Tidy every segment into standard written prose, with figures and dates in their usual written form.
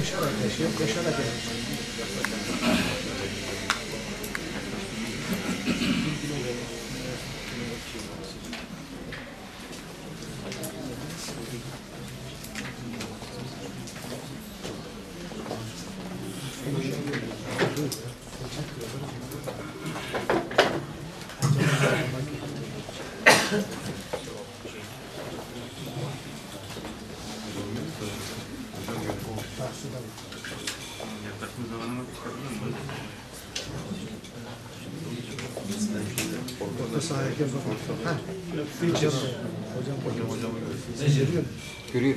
koşarak yaşıyor, koşarak yaşıyor. Hocam görüyor.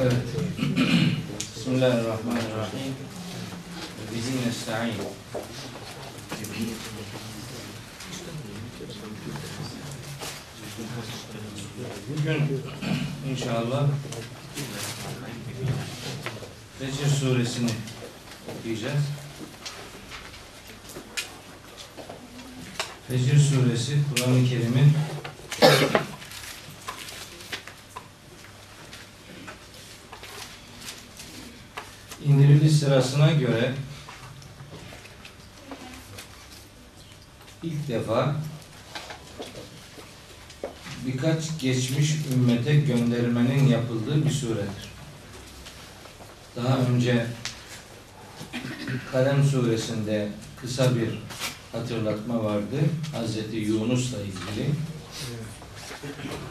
Evet. Bismillahirrahmanirrahim. Bizi nesta'in. Bugün inşallah Fecir Suresini okuyacağız. Fecir Suresi Kur'an-ı Kerim'in 1. sırasına göre ilk defa birkaç geçmiş ümmete göndermenin yapıldığı bir suredir. Daha önce Kalem Suresinde kısa bir hatırlatma vardı. Hazreti Yunus'la ilgili.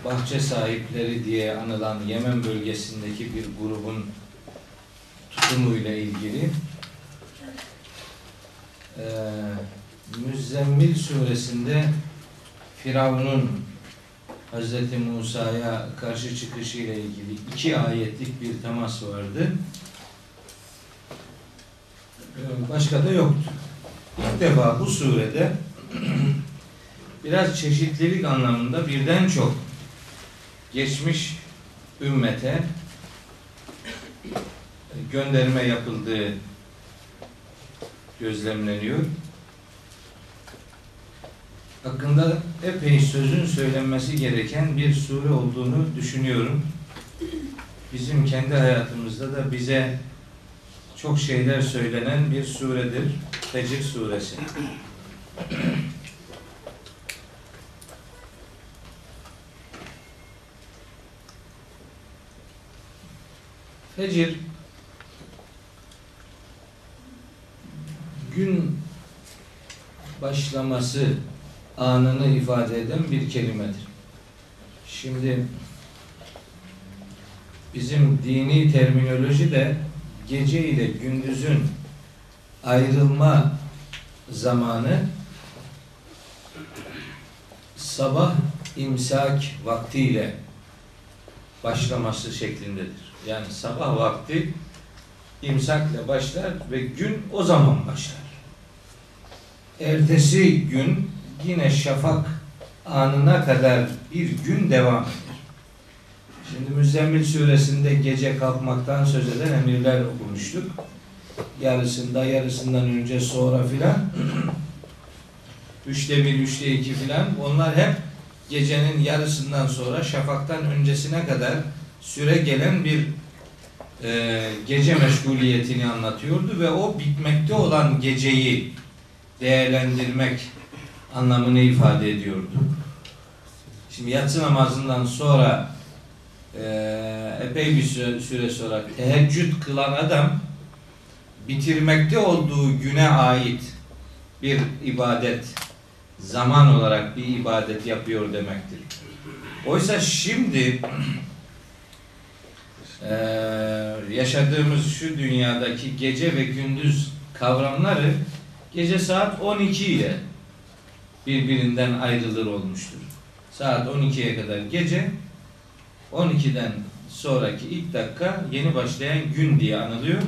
Bahçe sahipleri diye anılan Yemen bölgesindeki bir grubun tutumuyla ilgili. Müzzemmil Suresinde Firavun'un Hz. Musa'ya karşı çıkışı ile ilgili 2 ayetlik bir temas vardı. Başka da yoktu. İlk defa bu surede biraz çeşitlilik anlamında birden çok geçmiş ümmete gönderme yapıldığı gözlemleniyor. Hakkında epey sözün söylenmesi gereken bir sure olduğunu düşünüyorum. Bizim kendi hayatımızda da bize çok şeyler söylenen bir suredir. Hecir suresi. Hecir gün başlaması anını ifade eden bir kelimedir. Şimdi bizim dini terminoloji de gece ile gündüzün ayrılma zamanı sabah imsak vaktiyle başlaması şeklindedir. Yani sabah vakti imsakla başlar ve gün o zaman başlar. Ertesi gün yine şafak anına kadar bir gün devam eder. Şimdi Müzzemmil Suresinde gece kalkmaktan söz eden emirler okumuştuk. Yarısında, yarısından önce, sonra filan. 1/3, 2/3 filan. Onlar hep gecenin yarısından sonra şafaktan öncesine kadar süre gelen bir gece meşguliyetini anlatıyordu ve o bitmekte olan geceyi değerlendirmek anlamını ifade ediyordu. Şimdi yatsı namazından sonra epey bir süre sonra teheccüd kılan adam bitirmekte olduğu güne ait bir ibadet, zaman olarak bir ibadet yapıyor demektir. Oysa şimdi yaşadığımız şu dünyadaki gece ve gündüz kavramları gece saat 12 ile birbirinden ayrılır olmuştur. Saat 12'ye kadar gece, 12'den sonraki ilk dakika yeni başlayan gün diye anılıyor.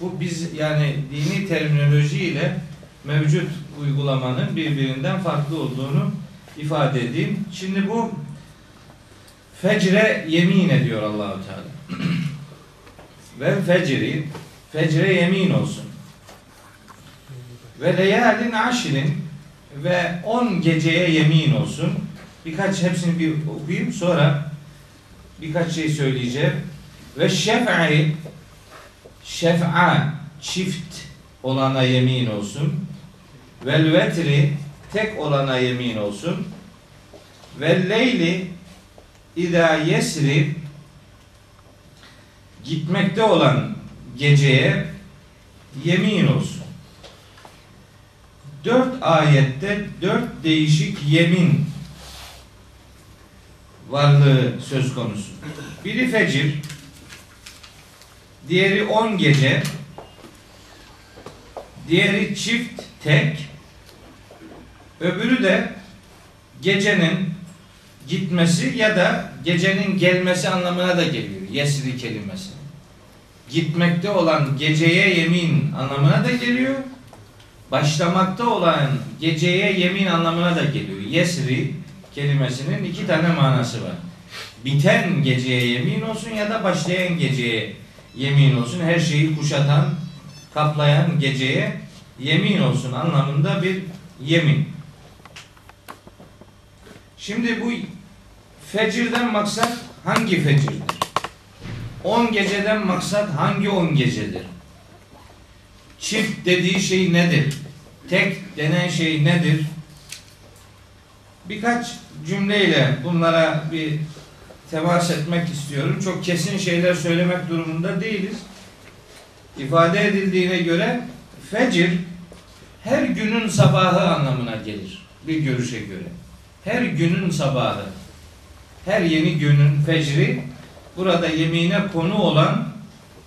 Bu biz yani dini terminolojiyle mevcut uygulamanın birbirinden farklı olduğunu ifade edeyim. Şimdi bu fecre yemin ediyor Allah-u Teala. Ve feciri, fecre yemin olsun. Ve leyalin aşirin, ve 10 geceye yemin olsun. Birkaç, hepsini bir okuyayım, sonra birkaç şey söyleyeceğim. Ve şef'i, şef'a, çift olana yemin olsun. Vel vetri, tek olana yemin olsun. Ve leyli idâ yesri, gitmekte olan geceye yemin olsun. 4 ayette 4 değişik yemin varlığı söz konusu. Biri fecir, diğeri 10 gece, diğeri çift tek, öbürü de gecenin gitmesi ya da gecenin gelmesi anlamına da geliyor. Yesri kelimesi. Gitmekte olan geceye yemin anlamına da geliyor. Başlamakta olan geceye yemin anlamına da geliyor. Yesri kelimesinin 2 tane manası var. Biten geceye yemin olsun ya da başlayan geceye yemin olsun. Her şeyi kuşatan, kaplayan geceye yemin olsun anlamında bir yemin. Şimdi bu fecirden maksat hangi fecirdir? 10 geceden maksat hangi 10 gecedir? Çift dediği şey nedir? Tek denen şey nedir? Birkaç cümleyle bunlara bir temas etmek istiyorum. Çok kesin şeyler söylemek durumunda değiliz. İfade edildiğine göre fecir her günün sabahı anlamına gelir. Bir görüşe göre. Her günün sabahı. Her yeni günün fecri burada yemine konu olan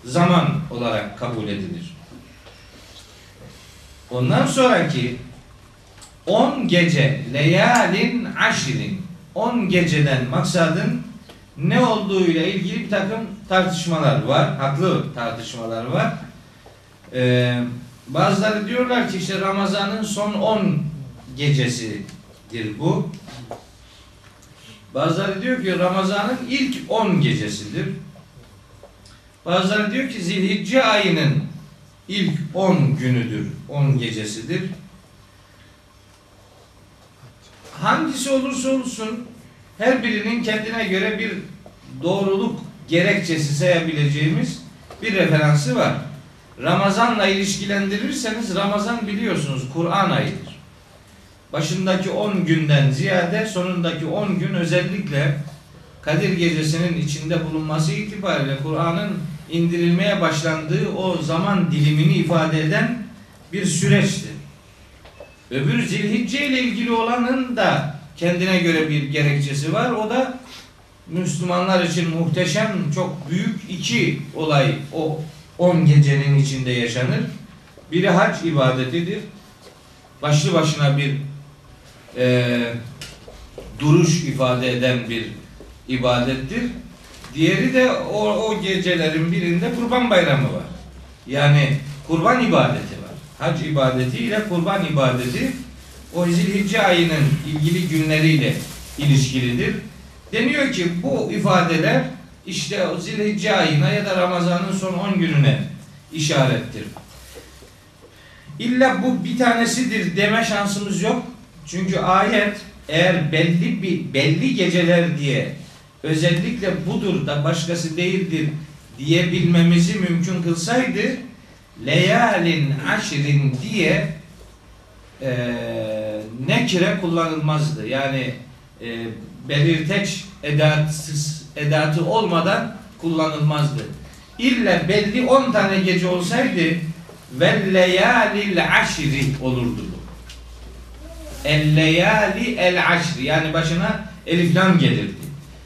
zaman olarak kabul edilir. Ondan sonraki 10 gece, leyalin aşirin, 10 geceden maksadın ne olduğuyla ilgili bir takım tartışmalar var. Haklı tartışmalar var. Bazıları diyorlar ki işte Ramazan'ın son 10 gecesidir bu. Bazıları diyor ki Ramazan'ın ilk 10 gecesidir. Bazıları diyor ki Zilhicce ayının ilk 10 günüdür, 10 gecesidir. Hangisi olursa olsun her birinin kendine göre bir doğruluk gerekçesi sayabileceğimiz bir referansı var. Ramazan'la ilişkilendirirseniz Ramazan biliyorsunuz Kur'an ayıdır. Başındaki 10 günden ziyade sonundaki 10 gün özellikle Kadir gecesinin içinde bulunması itibariyle Kur'an'ın indirilmeye başlandığı o zaman dilimini ifade eden bir süreçtir. Öbür Zilhicce ile ilgili olanın da kendine göre bir gerekçesi var. O da Müslümanlar için muhteşem, çok büyük 2 olay o 10 gecenin içinde yaşanır. Biri hac ibadetidir. Başlı başına bir duruş ifade eden bir ibadettir. Diğeri de o gecelerin birinde Kurban Bayramı var. Yani kurban ibadeti var. Hac ibadeti ile kurban ibadeti o Zilhicce ayının ilgili günleriyle ilişkilidir. Deniyor ki bu ifadeler işte o Zilhicce ayına ya da Ramazan'ın son 10 gününe işarettir. İlla bu bir tanesidir deme şansımız yok. Çünkü ayet eğer belli geceler diye özellikle budur da başkası değildir diyebilmemizi mümkün kılsaydı leyalin aşirin diye nekire kullanılmazdı. Yani belirteç edatı olmadan kullanılmazdı. İlle belli 10 tane gece olsaydı ve leyalil aşiri olurdu bu. El leyali el aşri, yani başına elif lam gelirdi.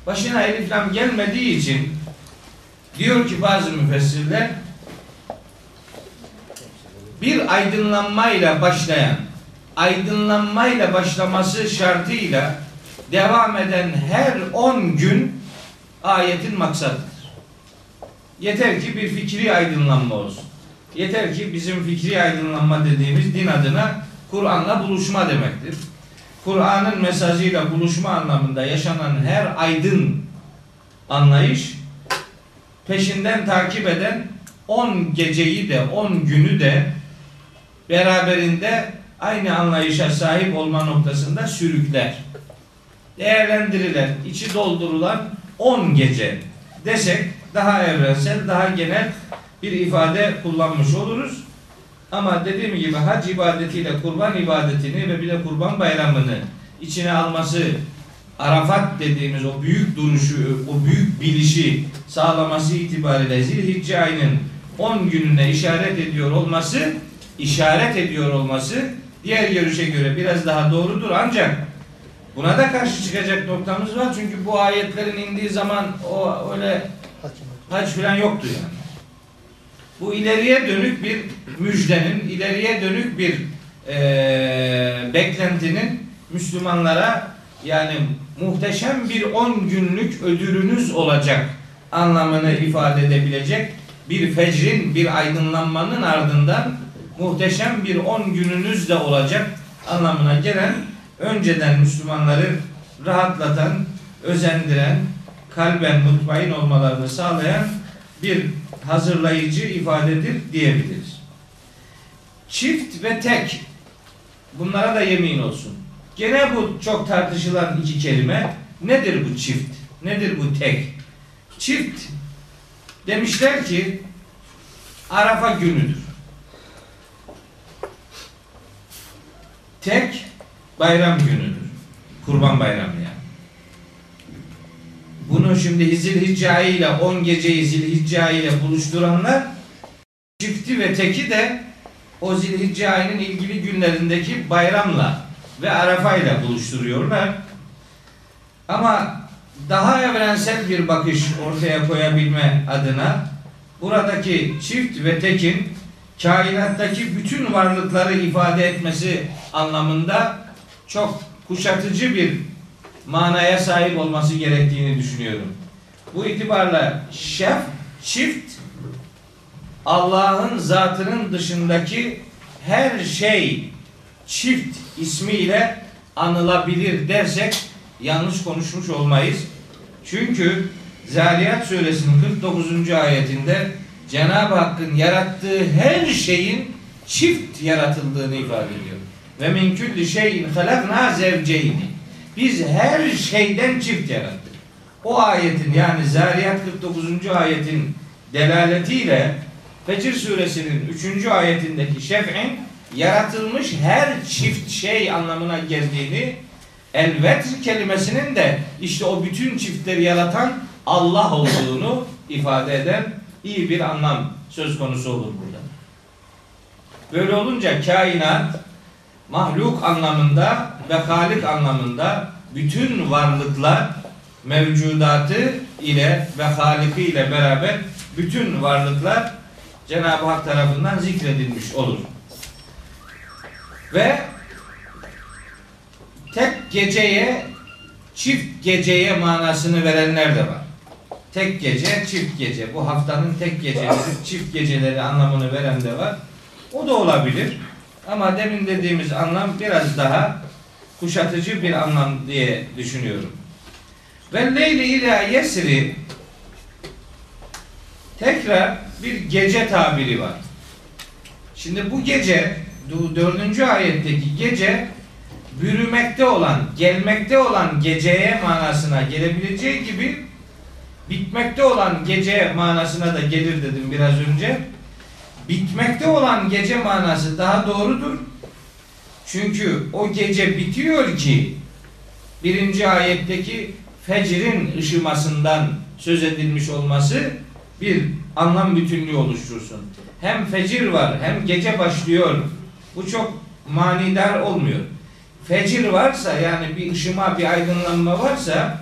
Başına elif lam gelmediği için diyor ki bazı müfessirler bir aydınlanmayla başlayan, aydınlanmayla başlaması şartıyla devam eden her 10 gün ayetin maksatıdır. Yeter ki bir fikri aydınlanma olsun. Yeter ki bizim fikri aydınlanma dediğimiz din adına Kur'an'la buluşma demektir. Kur'an'ın mesajıyla buluşma anlamında yaşanan her aydın anlayış peşinden takip eden 10 geceyi de 10 günü de beraberinde aynı anlayışa sahip olma noktasında sürükler. Değerlendirilen, içi doldurulan 10 gece desek daha evrensel, daha genel bir ifade kullanmış oluruz. Ama dediğim gibi hac ibadetiyle kurban ibadetini ve bir de kurban bayramını içine alması, Arafat dediğimiz o büyük duruşu, o büyük bilişi sağlaması itibariyle Zilhicce ayının 10 gününe işaret ediyor olması diğer görüşe göre biraz daha doğrudur, ancak buna da karşı çıkacak noktamız var. Çünkü bu ayetlerin indiği zaman o öyle hac falan yoktu yani. Bu ileriye dönük bir müjdenin, ileriye dönük bir beklentinin Müslümanlara, yani muhteşem bir 10 günlük ödülünüz olacak anlamını ifade edebilecek bir fecrin, bir aydınlanmanın ardından muhteşem bir 10 gününüz de olacak anlamına gelen, önceden Müslümanları rahatlatan, özendiren, kalben mutmain olmalarını sağlayan bir hazırlayıcı ifadedir diyebiliriz. Çift ve tek, bunlara da yemin olsun. Gene bu çok tartışılan iki kelime. Nedir bu çift? Nedir bu tek? Çift demişler ki Arafa günüdür. Tek bayram günüdür. Kurban bayramı yani. Bunu şimdi Zilhicce ayı ile 10 geceyi Zilhicce ayı ile buluşturanlar çifti ve teki de o Zilhicce ayının ilgili günlerindeki bayramla ve Arafa ile buluşturuyorlar. Ama daha evrensel bir bakış ortaya koyabilme adına buradaki çift ve tekin kainattaki bütün varlıkları ifade etmesi anlamında çok kuşatıcı bir manaya sahip olması gerektiğini düşünüyorum. Bu itibarla çift Allah'ın zatının dışındaki her şey çift ismiyle anılabilir dersek yanlış konuşmuş olmayız. Çünkü Zariyat Suresinin 49. ayetinde Cenab-ı Hakk'ın yarattığı her şeyin çift yaratıldığını ifade ediyor. Ve min külli şeyin halakna zevceyni. Biz her şeyden çift yarattık. O ayetin, yani Zariyat 49. ayetin delaletiyle Fecir Suresinin 3. ayetindeki şef'in yaratılmış her çift şey anlamına geldiğini, elbet kelimesinin de işte o bütün çiftleri yaratan Allah olduğunu ifade eden iyi bir anlam söz konusu olur burada. Böyle olunca kainat mahluk anlamında ve halik anlamında bütün varlıklar mevcudatı ile ve haliki ile beraber bütün varlıklar Cenab-ı Hak tarafından zikredilmiş olur. Ve tek geceye, çift geceye manasını verenler de var. Tek gece, çift gece. Bu haftanın tek geceleri, çift geceleri anlamını veren de var. O da olabilir. Ama demin dediğimiz anlam biraz daha kuşatıcı bir anlam diye düşünüyorum. Ve leyli ila yesri, tekrar bir gece tabiri var. Şimdi bu gece, 4. ayetteki gece, bürümekte olan, gelmekte olan geceye manasına gelebileceği gibi bitmekte olan gece manasına da gelir dedim biraz önce. Bitmekte olan gece manası daha doğrudur. Çünkü o gece bitiyor ki 1. ayetteki fecrin ışımasından söz edilmiş olması bir anlam bütünlüğü oluştursun. Hem fecir var, hem gece başlıyor. Bu çok manidar olmuyor. Fecir varsa, yani bir ışıma, bir aydınlanma varsa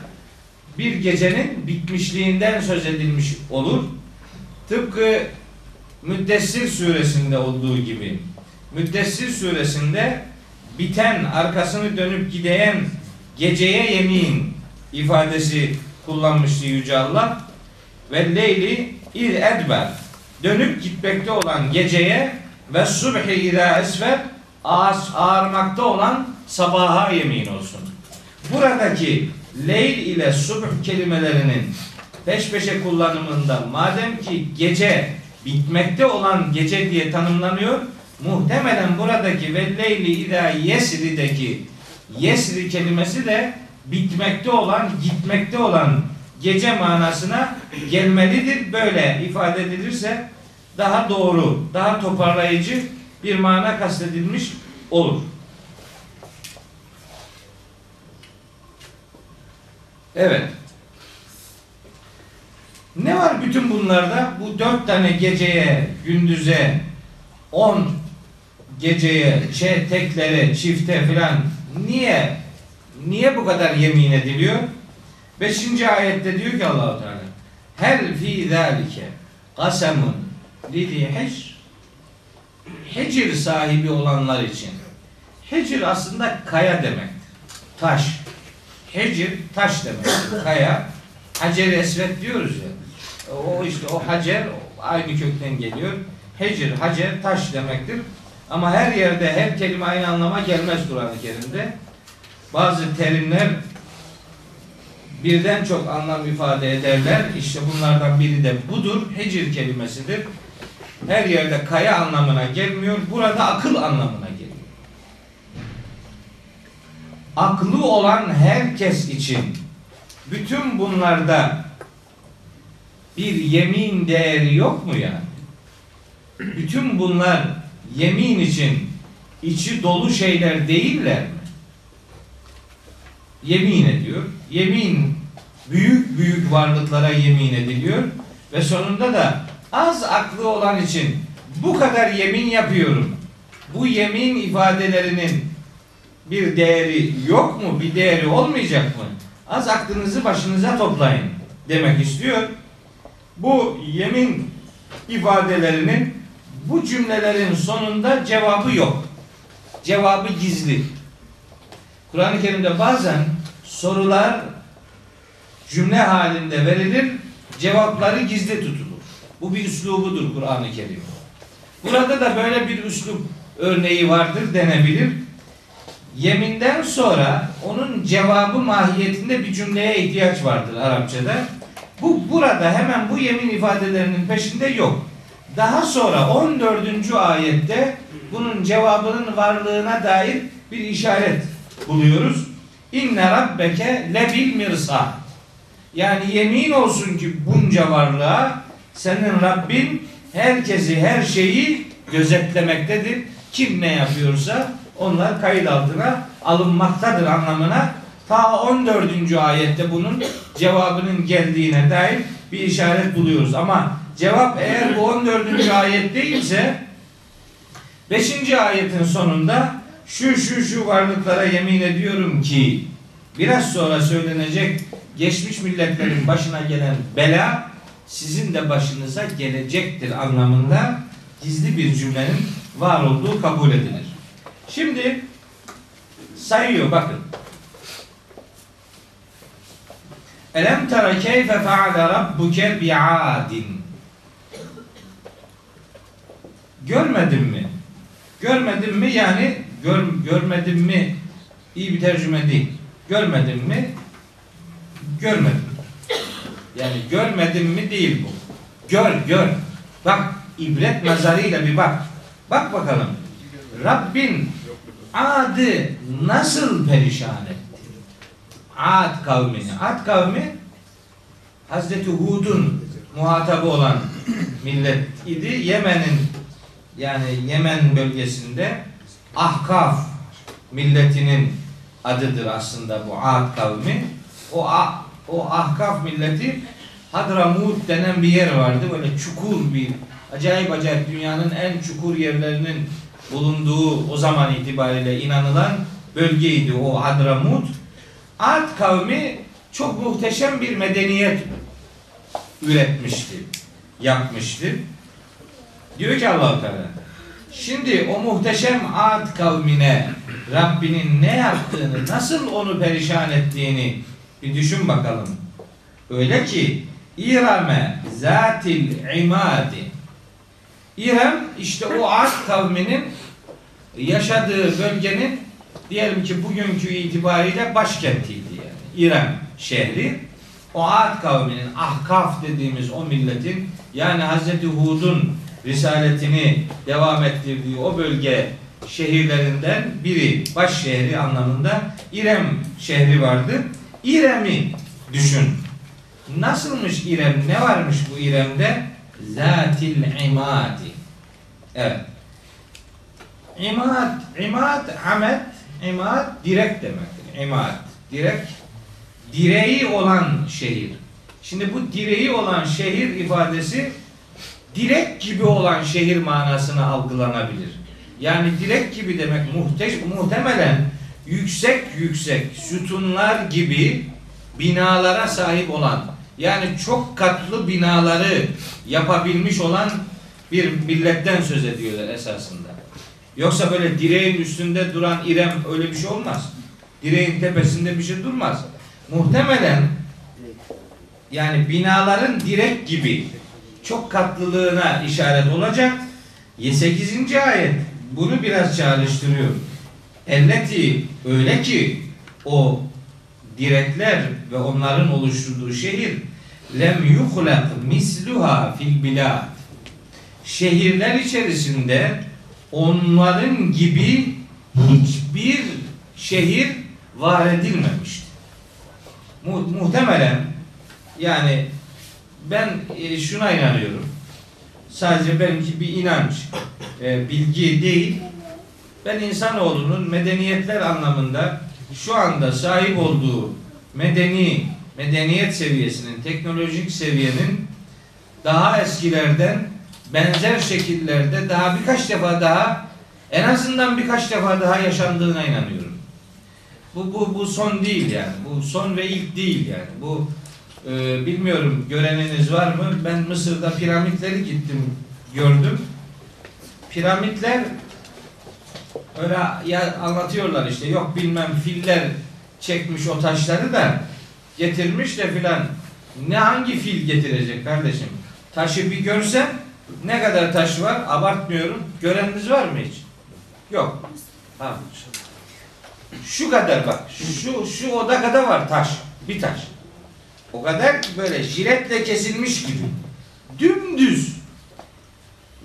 bir gecenin bitmişliğinden söz edilmiş olur. Tıpkı Müddessir suresinde olduğu gibi. Müddessir suresinde biten, arkasını dönüp giden geceye yemin ifadesi kullanmıştı Yüce Allah. Ve leyli iz edber, dönüp gitmekte olan geceye, ve subhi ila esvet, ağarmakta olan sabaha yemin olsun. Buradaki leyl ile subh kelimelerinin peş peşe kullanımında madem ki gece bitmekte olan gece diye tanımlanıyor. Muhtemelen buradaki ve leyli idâ yesri'deki yesri kelimesi de bitmekte olan, gitmekte olan gece manasına gelmelidir. Böyle ifade edilirse daha doğru, daha toparlayıcı bir mana kastedilmiş olur. Evet. Ne var bütün bunlarda? Bu 4 tane geceye, gündüze, 10 geceye, teklere, çifte filan niye bu kadar yemin ediliyor? 5. ayette diyor ki Allah-u Teala: "Hel fi zalike kasemun lidi hecr." Hecir sahibi olanlar için. Hecir aslında kaya demektir. Taş. Hecir taş demektir. Kaya. Hacer-i esvet diyoruz ya. O hacer aynı kökten geliyor. Hecir, hacer, taş demektir. Ama her yerde her kelime aynı anlama gelmez Kur'an-ı Kerim'de. Bazı terimler birden çok anlam ifade ederler. İşte bunlardan biri de budur. Hecir kelimesidir. Her yerde kaya anlamına gelmiyor. Burada akıl anlamına geliyor. Aklı olan herkes için bütün bunlarda bir yemin değeri yok mu yani? Bütün bunlar yemin için içi dolu şeyler değiller mi? Yemin ediyor. Yemin büyük büyük varlıklara yemin ediliyor ve sonunda da az aklı olan için bu kadar yemin yapıyorum. Bu yemin ifadelerinin bir değeri yok mu? Bir değeri olmayacak mı? Az aklınızı başınıza toplayın demek istiyor. Bu yemin ifadelerinin, bu cümlelerin sonunda cevabı yok. Cevabı gizli. Kur'an-ı Kerim'de bazen sorular cümle halinde verilir, cevapları gizli tutulur. Bu bir üslubudur Kur'an-ı Kerim. Burada da böyle bir üslup örneği vardır denebilir. Yeminden sonra onun cevabı mahiyetinde bir cümleye ihtiyaç vardır Arapçada. Burada hemen bu yemin ifadelerinin peşinde yok. Daha sonra 14. ayette bunun cevabının varlığına dair bir işaret buluyoruz. İnne rabbeke lebil mirsa. Yani yemin olsun ki bunca varlığa senin Rabbin herkesi, her şeyi gözetlemektedir. Kim ne yapıyorsa onlar kayıt altına alınmaktadır anlamına ta 14. ayette bunun cevabının geldiğine dair bir işaret buluyoruz. Ama cevap eğer bu 14. ayet değilse 5. ayetin sonunda şu varlıklara yemin ediyorum ki biraz sonra söylenecek geçmiş milletlerin başına gelen bela sizin de başınıza gelecektir anlamında gizli bir cümlenin var olduğu kabul edilir. Şimdi sayıyor bakın. Elem tera keyfe feale rabbuke bi'adin. Görmedin mi? Görmedin mi yani görmedin mi? İyi bir tercüme değil. Görmedin mi? Görmedim. Yani görmedin mi değil bu. Gör. Bak ibret nazarıyla bir bak. Bak bakalım. Rabbin adı nasıl perişan etti? Ad kavmini. Ad kavmi Hazreti Hud'un muhatabı olan millet idi. Yemen bölgesinde Ahkaf milletinin adıdır aslında bu Ad kavmi. O Ahkaf milleti Hadramut denen bir yer vardı. Böyle çukur bir acayip dünyanın en çukur yerlerinin bulunduğu o zaman itibariyle inanılan bölgeydi o Hadramut. Ad kavmi çok muhteşem bir medeniyet üretmişti, yapmıştı. Diyor ki Allah-u Teala, şimdi o muhteşem Ad kavmine Rabbinin ne yaptığını, nasıl onu perişan ettiğini bir düşün bakalım. Öyle ki İram'e zatil imadi. İram işte o Ad kavminin yaşadığı bölgenin diyelim ki bugünkü itibariyle başkentiydi yani. İram şehri o Ad kavminin, Ahkaf dediğimiz o milletin, yani Hazreti Hud'un risaletini devam ettirdiği o bölge şehirlerinden biri, baş şehri anlamında İrem şehri vardı. İrem'i düşün. Nasılmış İrem? Ne varmış bu İrem'de? Zatil imadi. Evet. İmad direk demektir. İmad direk, direği olan şehir. Şimdi bu direği olan şehir ifadesi direk gibi olan şehir manasına algılanabilir. Yani direk gibi demek muhtemelen yüksek sütunlar gibi binalara sahip olan, yani çok katlı binaları yapabilmiş olan bir milletten söz ediyorlar esasında. Yoksa böyle direğin üstünde duran İrem öyle bir şey olmaz. Direğin tepesinde bir şey durmaz. Muhtemelen yani binaların direk gibi çok katlılığına işaret olacak. 8. ayet bunu biraz çağrıştırıyor. Elleti, öyle ki o direkler ve onların oluşturduğu şehir lem yuhlak misluha fil bilad. Şehirler içerisinde onların gibi hiçbir şehir var edilmemişti. Muhtemelen yani ben şuna inanıyorum. Sadece benimki bir inanç, bilgi değil. Ben insanoğlunun medeniyetler anlamında şu anda sahip olduğu medeniyet seviyesinin, teknolojik seviyenin daha eskilerden benzer şekillerde en azından birkaç defa daha yaşandığına inanıyorum. Bu son değil yani. Bu son ve ilk değil yani. Bu bilmiyorum göreniniz var mı? Ben Mısır'da piramitleri gittim, gördüm. Piramitler öyle ya anlatıyorlar işte, yok bilmem filler çekmiş o taşları da getirmiş de filan. Ne hangi fil getirecek kardeşim? Taşı bir görsen ne kadar taş var? Abartmıyorum. Göreniniz var mı hiç? Yok. Ha. Şu kadar bak. Şu oda kadar var taş. Bir taş. O kadar ki böyle jiletle kesilmiş gibi. Dümdüz.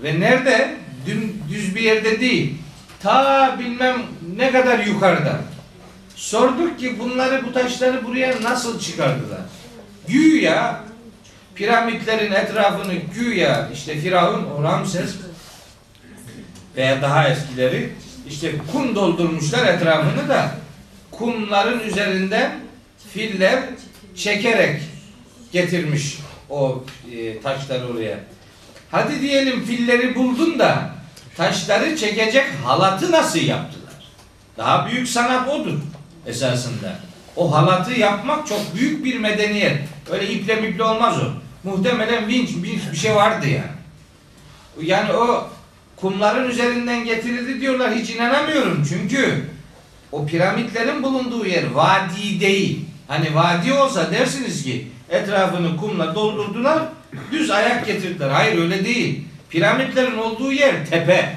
Ve nerede? Dümdüz bir yerde değil. Ta bilmem ne kadar yukarıda. Sorduk ki bu taşları buraya nasıl çıkardılar? Güya piramitlerin etrafını güya işte Firavun, o Ramses veya daha eskileri işte kum doldurmuşlar etrafını da kumların üzerinden filler çekerek getirmiş o taşları oraya. Hadi diyelim filleri buldun da taşları çekecek halatı nasıl yaptılar? Daha büyük sanat odur esasında. O halatı yapmak çok büyük bir medeniyet. Öyle iple miple olmaz o. Muhtemelen vinç bir şey vardı yani. Yani o kumların üzerinden getirildi diyorlar. Hiç inanamıyorum çünkü o piramitlerin bulunduğu yer vadi değil. Hani vadi olsa dersiniz ki etrafını kumla doldurdular, düz ayak getirdiler. Hayır öyle değil. Piramitlerin olduğu yer tepe.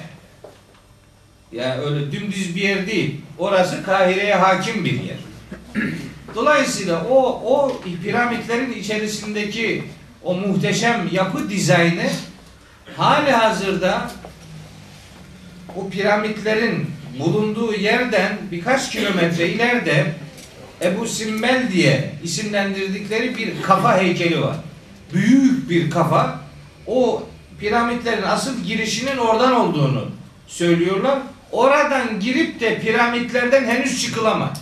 Yani öyle dümdüz bir yer değil. Orası Kahire'ye hakim bir yer. Dolayısıyla o piramitlerin içerisindeki o muhteşem yapı dizaynı halihazırda o piramitlerin bulunduğu yerden birkaç kilometre ileride Ebu Simbel diye isimlendirdikleri bir kafa heykeli var. Büyük bir kafa. O piramitlerin asıl girişinin oradan olduğunu söylüyorlar. Oradan girip de piramitlerden henüz çıkılamadı.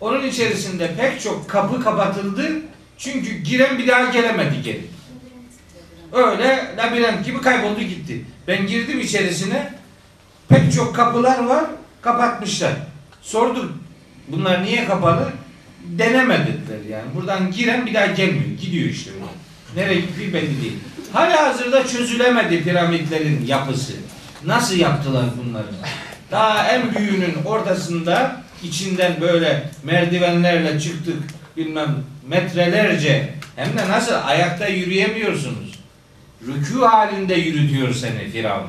Onun içerisinde pek çok kapı kapatıldı. Çünkü giren bir daha gelemedi geri. Öyle labirent gibi kayboldu gitti. Ben girdim içerisine. Pek çok kapılar var. Kapatmışlar. Sordum. Bunlar niye kapalı? Denemediler yani. Buradan giren bir daha gelmiyor. Gidiyor işte. Nereye gittiği belli değil. Halihazırda çözülemedi piramitlerin yapısı. Nasıl yaptılar bunları? Daha en büyüğünün ortasında İçinden böyle merdivenlerle çıktık bilmem metrelerce, hem de nasıl ayakta yürüyemiyorsunuz. Rükû halinde yürütüyor seni Firavun.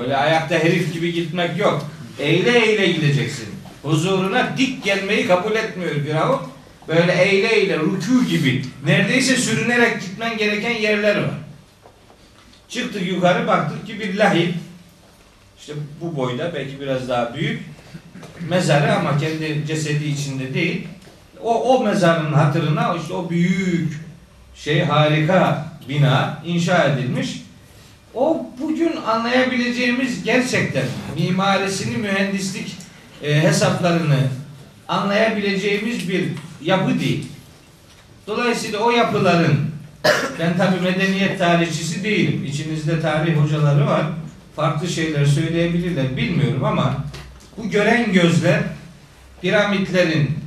Öyle ayakta herif gibi gitmek yok. Eğile eğile gideceksin. Huzuruna dik gelmeyi kabul etmiyor Firavun. Böyle eyle eyle, rükû gibi neredeyse sürünerek gitmen gereken yerler var. Çıktık yukarı, baktık ki bir lahit, işte bu boyda, belki biraz daha büyük mezarı ama kendi cesedi içinde değil. O mezarın hatırına işte o büyük harika bina inşa edilmiş. O bugün anlayabileceğimiz gerçekten mimarisini, mühendislik hesaplarını anlayabileceğimiz bir yapı değil. Dolayısıyla o yapıların, ben tabii medeniyet tarihçisi değilim. İçinizde tarih hocaları var. Farklı şeyler söyleyebilirler, bilmiyorum ama bu gören gözler piramitlerin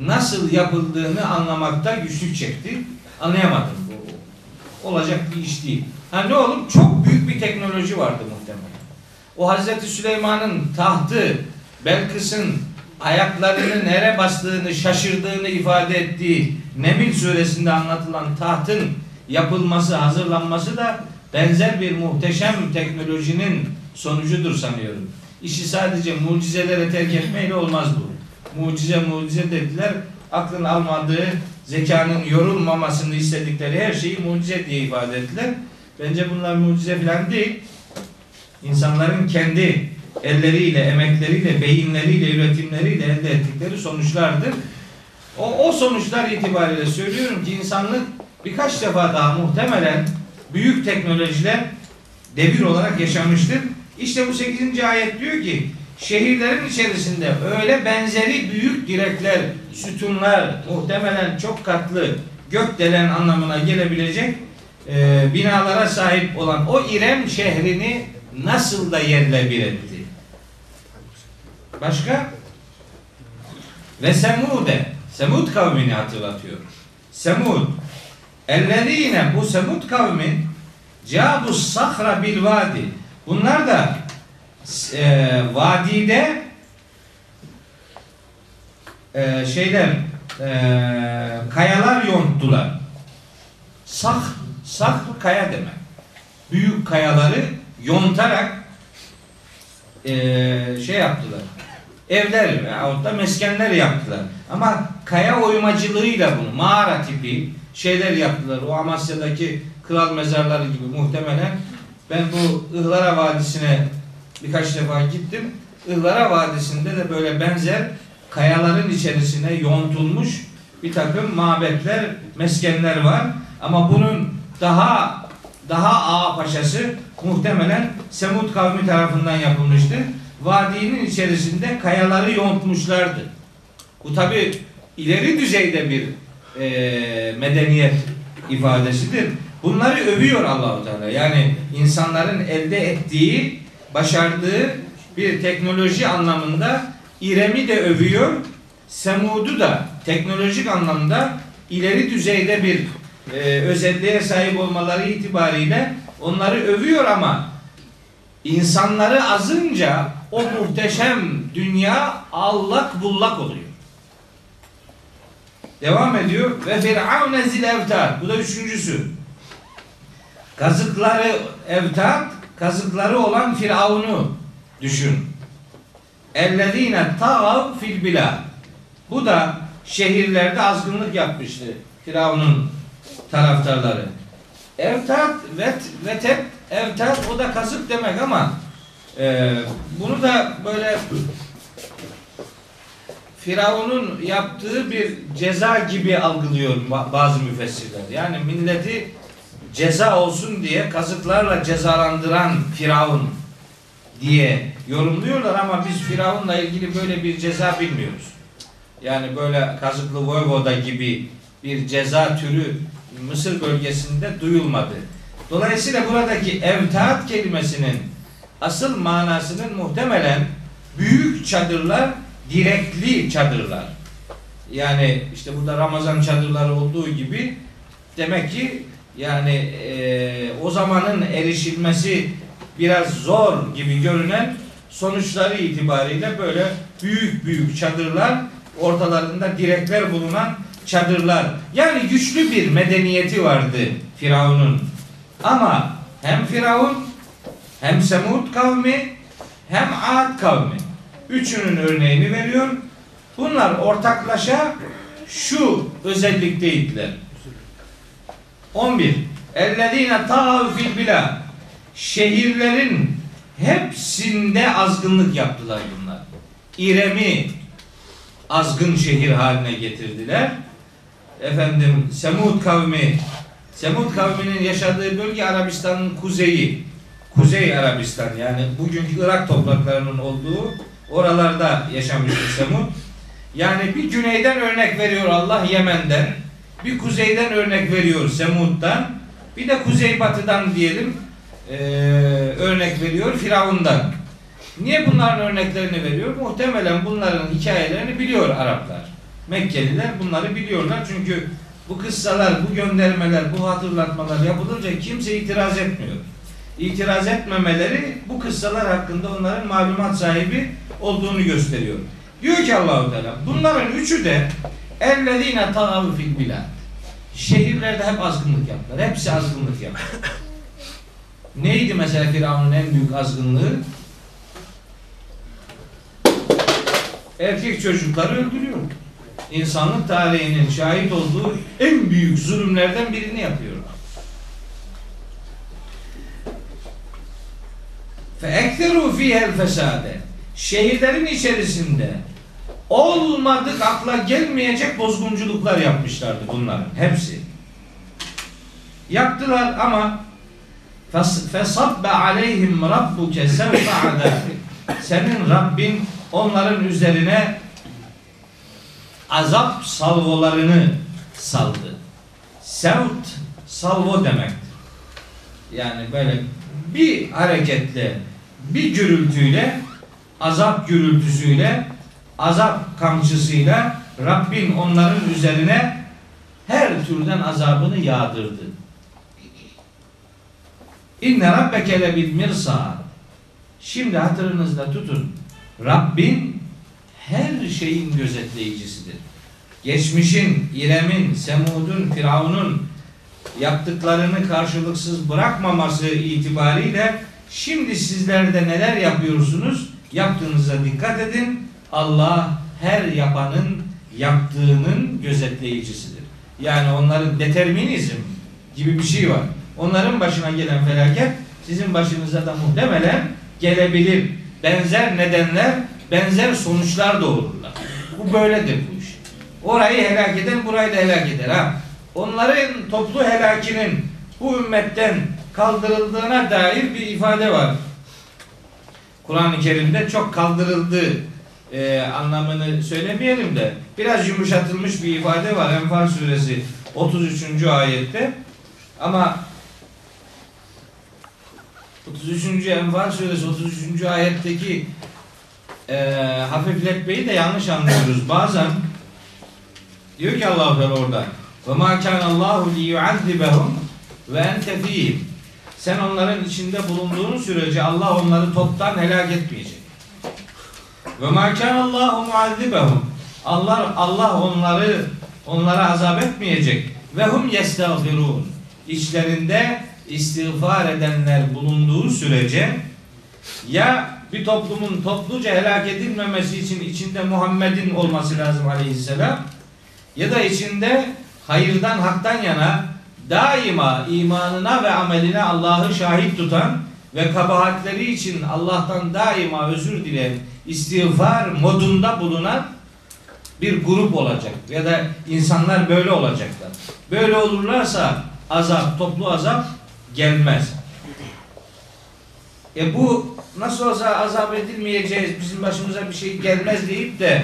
nasıl yapıldığını anlamakta güçlük çekti. Anlayamadım. Olacak bir iş değil. Ha ne olur? Çok büyük bir teknoloji vardı muhtemelen. O Hazreti Süleyman'ın tahtı, Belkıs'ın ayaklarını nereye bastığını, şaşırdığını ifade ettiği Nemil suresinde anlatılan tahtın yapılması, hazırlanması da benzer bir muhteşem teknolojinin sonucudur sanıyorum. İşi sadece mucizelere terk etmeyle olmaz bu. Mucize dediler. Aklın almadığı, zekanın yorulmamasını istedikleri her şeyi mucize diye ifade ettiler. Bence bunlar mucize falan değil. İnsanların kendi elleriyle, emekleriyle, beyinleriyle, üretimleriyle elde ettikleri sonuçlardır. O sonuçlar itibariyle söylüyorum ki insanlık birkaç defa daha muhtemelen büyük teknolojiler devir olarak yaşamıştır. İşte bu 8. ayet diyor ki şehirlerin içerisinde öyle benzeri büyük direkler, sütunlar, muhtemelen çok katlı gökdelen anlamına gelebilecek binalara sahip olan o İrem şehrini nasıl da yerle bir etti. Başka? Ve Semud'e, Semud kavmini hatırlatıyor. Semud elleriyle, bu Semud kavmin Cabus Sahra bil Vadi, bunlar da vadide kayalar yonttular. Sah kaya demek. Büyük kayaları yontarak yaptılar. Evler veyahut da meskenler yaptılar. Ama kaya oymacılığıyla bunu, mağara tipi şeyler yaptılar. O Amasya'daki kral mezarları gibi muhtemelen. Ben bu Ihlara Vadisi'ne birkaç defa gittim. Ihlara Vadisi'nde de böyle benzer kayaların içerisine yontulmuş bir takım mabetler, meskenler var. Ama bunun daha ağa paşası muhtemelen Semud kavmi tarafından yapılmıştı. Vadinin içerisinde kayaları yontmuşlardı. Bu tabi ileri düzeyde bir medeniyet ifadesidir. Bunları övüyor Allah-u Teala. Yani insanların elde ettiği, başardığı bir teknoloji anlamında İrem'i de övüyor. Semud'u da teknolojik anlamda ileri düzeyde bir özelliğe sahip olmaları itibariyle onları övüyor ama insanları azınca o muhteşem dünya allak bullak oluyor. Devam ediyor. Ve Firavun zil evtad. Bu da üçüncüsü. Kazıkları evtad, kazıkları olan Firavun'u düşün. Ellezine tağav fil bilad. Bu da şehirlerde azgınlık yapmıştı Firavun'un taraftarları. Evtad, vetet, evtad, o da kazık demek ama bunu da böyle Firavun'un yaptığı bir ceza gibi algılıyor bazı müfessirler. Yani milleti ceza olsun diye kazıklarla cezalandıran Firavun diye yorumluyorlar ama biz Firavun'la ilgili böyle bir ceza bilmiyoruz. Yani böyle kazıklı voyvoda gibi bir ceza türü Mısır bölgesinde duyulmadı. Dolayısıyla buradaki evtaat kelimesinin asıl manasının muhtemelen büyük çadırlar, direkli çadırlar. Yani işte burada Ramazan çadırları olduğu gibi demek ki yani o zamanın erişilmesi biraz zor gibi görünen sonuçları itibariyle böyle büyük büyük çadırlar, ortalarında direkler bulunan çadırlar. Yani güçlü bir medeniyeti vardı Firavun'un. Ama hem Firavun, hem Semud kavmi, hem Ad kavmi. Üçünün örneğini veriyor. Bunlar ortaklaşa şu özellikteydiler. 11. Ellezine ta'u fil bilad. Şehirlerin hepsinde azgınlık yaptılar bunlar. İrem'i azgın şehir haline getirdiler. Efendim Semud kavmi, Semud kavminin yaşadığı bölge Arabistan'ın kuzeyi. Kuzey Arabistan, yani bugünkü Irak topraklarının olduğu oralarda yaşamıştı Semud. Yani bir güneyden örnek veriyor Allah Yemen'den, bir kuzeyden örnek veriyor Semud'dan, bir de kuzeybatıdan diyelim örnek veriyor Firavun'dan. Niye bunların örneklerini veriyor? Muhtemelen bunların hikayelerini biliyor Araplar. Mekkeliler bunları biliyorlar çünkü bu kıssalar, bu göndermeler, bu hatırlatmalar yapılınca kimse itiraz etmiyor. İtiraz etmemeleri bu kıssalar hakkında onların malumat sahibi olduğunu gösteriyor. Diyor ki Allah-u Teala bunların üçü de اَلَّذ۪ينَ تَعَوْ فِي الْبِلَادِ şehirlerde hep azgınlık yaptılar. Hepsi azgınlık yaptı. Neydi mesela Firavun'un en büyük azgınlığı? Erkek çocukları öldürüyor. İnsanlık tarihinin şahit olduğu en büyük zulümlerden birini yapıyor. فَاَكْتَرُوا ف۪يهَا الْفَسَادَ şehirlerin içerisinde olmadık, akla gelmeyecek bozgunculuklar yapmışlardı bunların hepsi. Yaptılar ama فَصَبَّ عَلَيْهِمْ رَبُّكَ سَوْفَ عَذَابٍ senin Rabbin onların üzerine azap salvolarını saldı. Sevt salvo demektir. Yani böyle bir hareketle, bir gürültüyle, azap gürültüsüyle, azap kamçısıyla Rabbin onların üzerine her türden azabını yağdırdı. İnne rabbeke lebil mirsad. Şimdi hatırınızda tutun. Rabbin her şeyin gözetleyicisidir. Geçmişin, İrem'in, Semud'un, Firavun'un yaptıklarını karşılıksız bırakmaması itibariyle şimdi sizler de neler yapıyorsunuz? Yaptığınıza dikkat edin. Allah her yapanın yaptığının gözetleyicisidir. Yani onların determinizm gibi bir şey var. Onların başına gelen felaket sizin başınıza da muhtemelen gelebilir. Benzer nedenler, benzer sonuçlar doğururlar. Bu böyledir bu iş. Orayı helak eden burayı da helak eder. Ha? Onların toplu helakinin bu ümmetten kaldırıldığına dair bir ifade var. Kur'an-ı Kerim'de çok kaldırıldı anlamını söylemeyelim de biraz yumuşatılmış bir ifade var. Enfar suresi 33. ayette ama 33. Enfar suresi 33. ayetteki hafifletmeyi de yanlış anlıyoruz. Bazen diyor ki Allah orada وَمَا كَانَ اللّٰهُ لِيُعَذِّبَهُمْ وَاَنْتَ ف۪يهِمْ sen onların içinde bulunduğun sürece Allah onları toptan helak etmeyecek. وَمَا كَانَ اللّٰهُ مُعَذِّبَهُمْ Allah onlara azap etmeyecek. وَهُمْ يَسْتَغْفِرُونَ İçlerinde istiğfar edenler bulunduğu sürece ya bir toplumun topluca helak edilmemesi için içinde Muhammed'in olması lazım aleyhisselam ya da içinde hayırdan, haktan yana daima imanına ve ameline Allah'ı şahit tutan ve kabahatleri için Allah'tan daima özür dileyen, istiğfar modunda bulunan bir grup olacak. Ya da insanlar böyle olacaklar. Böyle olurlarsa azap, toplu azap gelmez. Bu nasıl olsa azap edilmeyeceğiz, bizim başımıza bir şey gelmez deyip de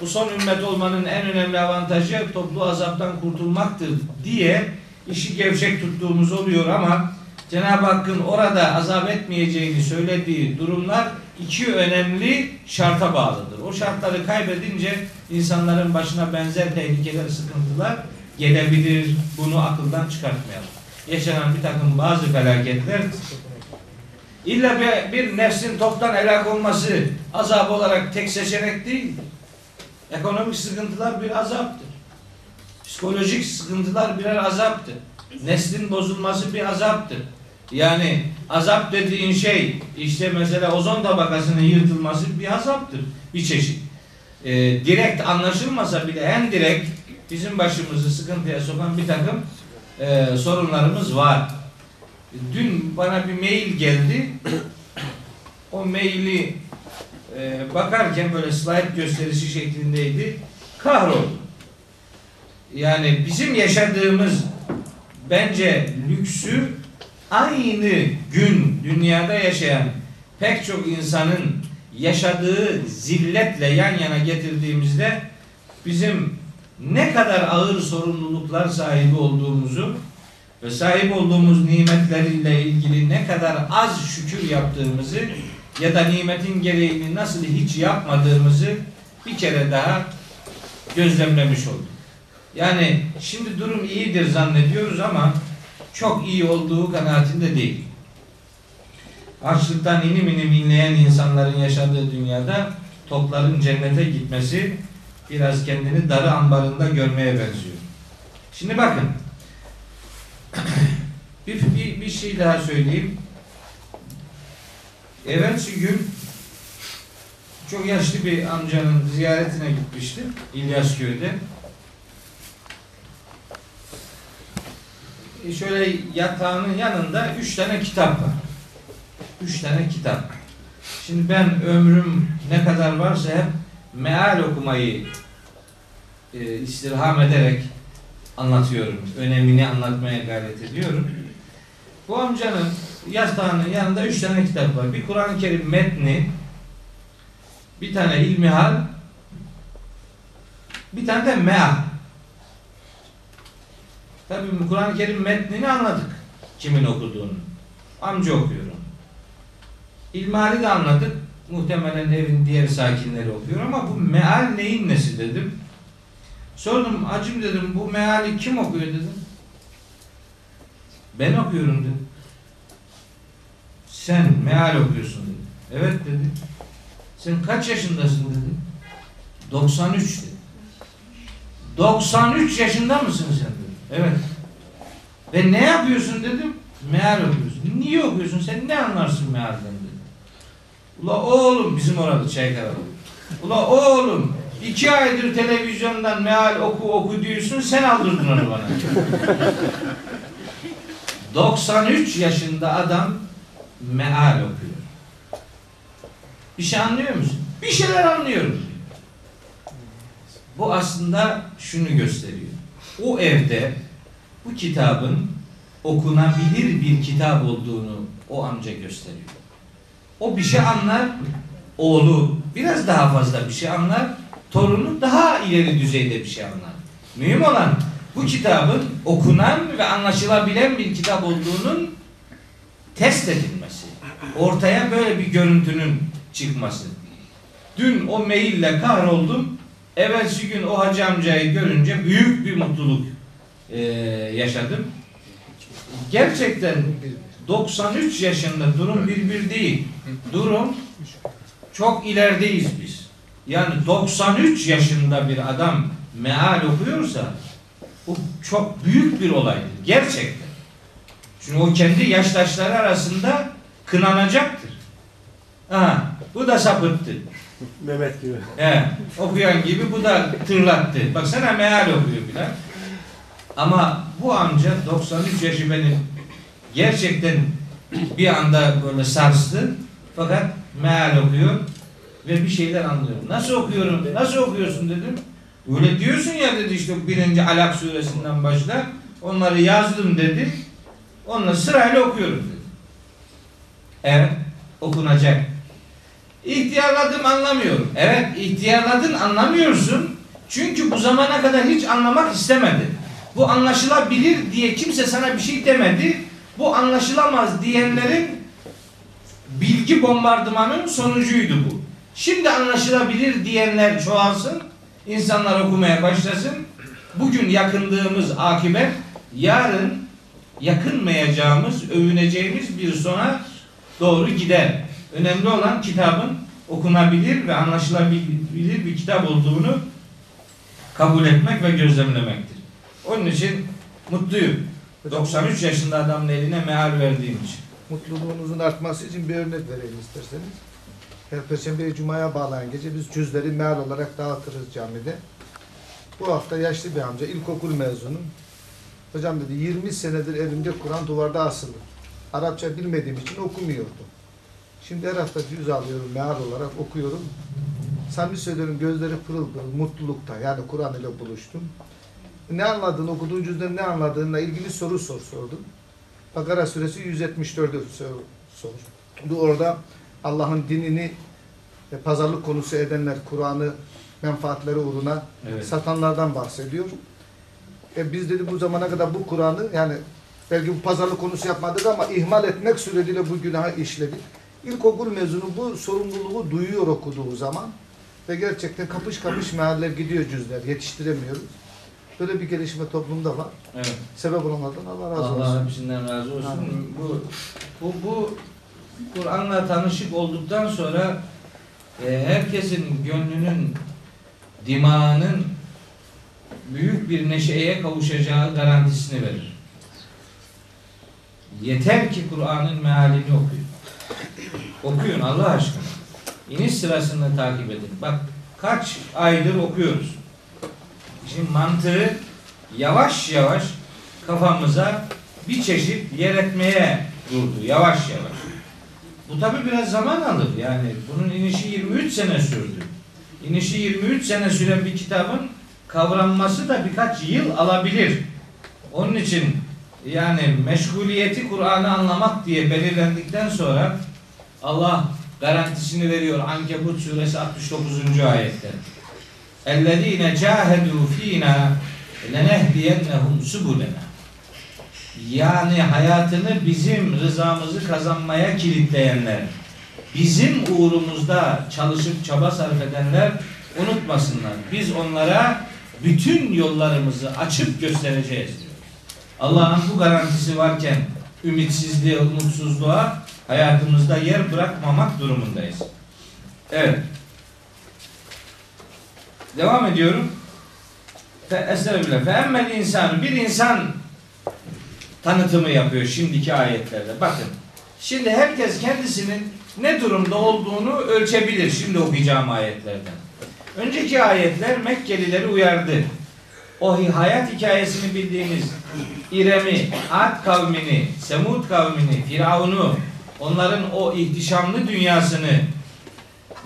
bu son ümmet olmanın en önemli avantajı toplu azaptan kurtulmaktır diye işi gevşek tuttuğumuz oluyor ama Cenab-ı Hakk'ın orada azap etmeyeceğini söylediği durumlar iki önemli şarta bağlıdır. O şartları kaybedince insanların başına benzer tehlikeler, sıkıntılar gelebilir. Bunu akıldan çıkartmayalım. Yaşanan bir takım bazı felaketler illa bir nefsin toptan helak olması azap olarak tek seçenek değil. Ekonomik sıkıntılar bir azaptır. Psikolojik sıkıntılar birer azaptır. Neslin bozulması bir azaptır. Yani azap dediğin şey işte mesela ozon tabakasının yırtılması bir azaptır. Bir çeşit. direkt anlaşılmasa bile en direkt bizim başımızı sıkıntıya sokan bir takım sorunlarımız var. Dün bana bir mail geldi. O maili bakarken böyle slide gösterisi şeklindeydi. Kahroldum. Yani bizim yaşadığımız bence lüksü aynı gün dünyada yaşayan pek çok insanın yaşadığı zilletle yan yana getirdiğimizde bizim ne kadar ağır sorumluluklar sahibi olduğumuzu ve sahip olduğumuz nimetlerle ilgili ne kadar az şükür yaptığımızı ya da nimetin gereğini nasıl hiç yapmadığımızı bir kere daha gözlemlemiş olduk. Yani şimdi durum iyidir zannediyoruz ama çok iyi olduğu kanaatinde değil. Açlıktan inim inim inleyen insanların yaşadığı dünyada topların cennete gitmesi biraz kendini darı ambarında görmeye benziyor. Şimdi bakın bir şey daha söyleyeyim. Evvelsi gün çok yaşlı bir amcanın ziyaretine gitmiştim İlyasköy'de. Şöyle yatağının yanında 3 tane kitap var. 3 tane kitap. Şimdi ben ömrüm ne kadar varsa hep meal okumayı istirham ederek anlatıyorum. Önemini anlatmaya gayret ediyorum. Bu amcanın yastığının yanında 3 tane kitap var. Bir Kur'an-ı Kerim metni, bir tane ilmihal, bir tane de meal. Tabii Kur'an-ı Kerim metnini anladık. Kimin okuduğunu. Amca okuyorum. İlmihali de anladık. Muhtemelen evin diğer sakinleri okuyor ama bu meal neyin nesi dedim. Sordum, acım dedim, bu meali kim okuyor dedim. Ben okuyorum dedim. Sen meal okuyorsun dedim. Evet dedi. Sen kaç yaşındasın dedim. 93 dedi. 93 yaşında mısın sen dedim. Evet. Ve ne yapıyorsun dedim. Meal okuyorsun. Niye okuyorsun? Sen ne anlarsın mealden dedim. Ula oğlum, bizim orada Çaykaralı. Ula oğlum, 2 aydır televizyondan meal oku diyorsun, sen aldırdın onu bana. 93 yaşında adam meal okuyor. Bir şey anlıyor musun? Bir şeyler anlıyorum. Bu aslında şunu gösteriyor. O evde bu kitabın okunabilir bir kitap olduğunu o amca gösteriyor. O bir şey anlar, oğlu biraz daha fazla bir şey anlar, torunu daha ileri düzeyde bir şey anlar. Mühim olan bu kitabın okunan ve anlaşılabilen bir kitap olduğunun test edilmesi. Ortaya böyle bir görüntünün çıkması. Dün o maille kahroldum. Evvelsi gün o hacı amcayı görünce büyük bir mutluluk yaşadım. Gerçekten 93 yaşında durum bir değil. Durum çok ilerideyiz biz. Yani 93 yaşında bir adam meal okuyorsa bu çok büyük bir olaydır. Gerçekten. Çünkü o kendi yaştaşları arasında kınanacaktır. Ha, bu da sapıttı. Mehmet gibi. Evet. Okuyan gibi bu da tırlattı. Baksana meal okuyor bile. Ama bu amca 93 yaşı beni gerçekten bir anda böyle sarstı. Fakat meal okuyor ve bir şeyler anlıyorum. Nasıl okuyorum? Nasıl okuyorsun dedim. Öyle diyorsun ya dedi, işte 1. Ala suresinden başla. Onları yazdım dedi. Onunla sırayla okuyorum dedi. Evet, okunacak. İhtiyarladım, anlamıyorum. Evet, ihtiyarladın, anlamıyorsun. Çünkü bu zamana kadar hiç anlamak istemedi. Bu anlaşılabilir diye kimse sana bir şey demedi. Bu anlaşılamaz diyenlerin bilgi bombardımanın sonucuydu bu. Şimdi anlaşılabilir diyenler çoğalsın, insanlar okumaya başlasın. Bugün yakındığımız akibet, yarın yakınmayacağımız, övüneceğimiz bir sona doğru gider. Önemli olan kitabın okunabilir ve anlaşılabilir bir kitap olduğunu kabul etmek ve gözlemlemektir. Onun için mutluyum. 93 yaşında adamın eline meal verdiğim için. Mutluluğunuzun artması için bir örnek vereyim isterseniz. Perşembeyi Cuma'ya bağlayan gece biz cüzleri meal olarak dağıtırız camide. Bu hafta yaşlı bir amca, ilkokul mezunu. Hocam dedi, 20 senedir elimde Kur'an duvarda asılı. Arapça bilmediğim için okumuyordum. Şimdi her hafta cüz alıyorum, meal olarak okuyorum. Samimi söylüyorum, gözleri pırıl pırıl, mutlulukta. Yani Kur'an ile buluştum. Ne anladığını, okuduğun cüzden ne anladığınla ilgili soru sordum. Bakara suresi 174'ü sordu. Orada Allah'ın dinini pazarlık konusu edenler, Kur'an'ı menfaatleri uğruna satanlardan bahsediyor. Biz dedi bu zamana kadar bu Kur'an'ı, yani belki bu pazarlık konusu yapmadık ama ihmal etmek suretiyle bu günahı işledik. İlkokul mezunu bu sorumluluğu duyuyor okuduğu zaman ve gerçekten kapış kapış mealler gidiyor cüzler, yetiştiremiyoruz. Böyle bir gelişme toplumda var. Evet. Sebep olanlardan Allah razı olsun. Allah hepsinden razı olsun. Amin. Bu Kur'an'la tanışık olduktan sonra herkesin gönlünün, dimağının büyük bir neşeye kavuşacağı garantisini verir. Yeter ki Kur'an'ın mealini okuyun. Okuyun Allah aşkına. İniş sırasında takip edin. Bak kaç aydır okuyoruz. Şimdi mantığı yavaş yavaş kafamıza bir çeşit yer etmeye durdu. Yavaş yavaş. Bu tabi biraz zaman alır. Yani bunun inişi 23 sene sürdü. İnişi 23 sene süren bir kitabın kavranması da birkaç yıl alabilir. Onun için yani meşguliyeti Kur'an'ı anlamak diye belirlendikten sonra Allah garantisini veriyor. Ankebut suresi 69. ayette. اَلَّذ۪ينَ جَاهَدُوا ف۪ينَا لَنَهْدِيَنَّهُمْ سُبُلَنَا. Yani hayatını bizim rızamızı kazanmaya kilitleyenler, bizim uğrumuzda çalışıp çaba sarf edenler unutmasınlar. Biz onlara bütün yollarımızı açıp göstereceğiz diyor. Allah'ın bu garantisi varken ümitsizliğe, umutsuzluğa hayatımızda yer bırakmamak durumundayız. Evet. Devam ediyorum. Fe'emmel insanı, bir insan tanıtımı yapıyor şimdiki ayetlerde. Bakın. Şimdi herkes kendisinin ne durumda olduğunu ölçebilir şimdi okuyacağım ayetlerden. Önceki ayetler Mekkelileri uyardı. O hayat hikayesini bildiğiniz İrem'i, Ad kavmini, Semud kavmini, Firavun'u, onların o ihtişamlı dünyasını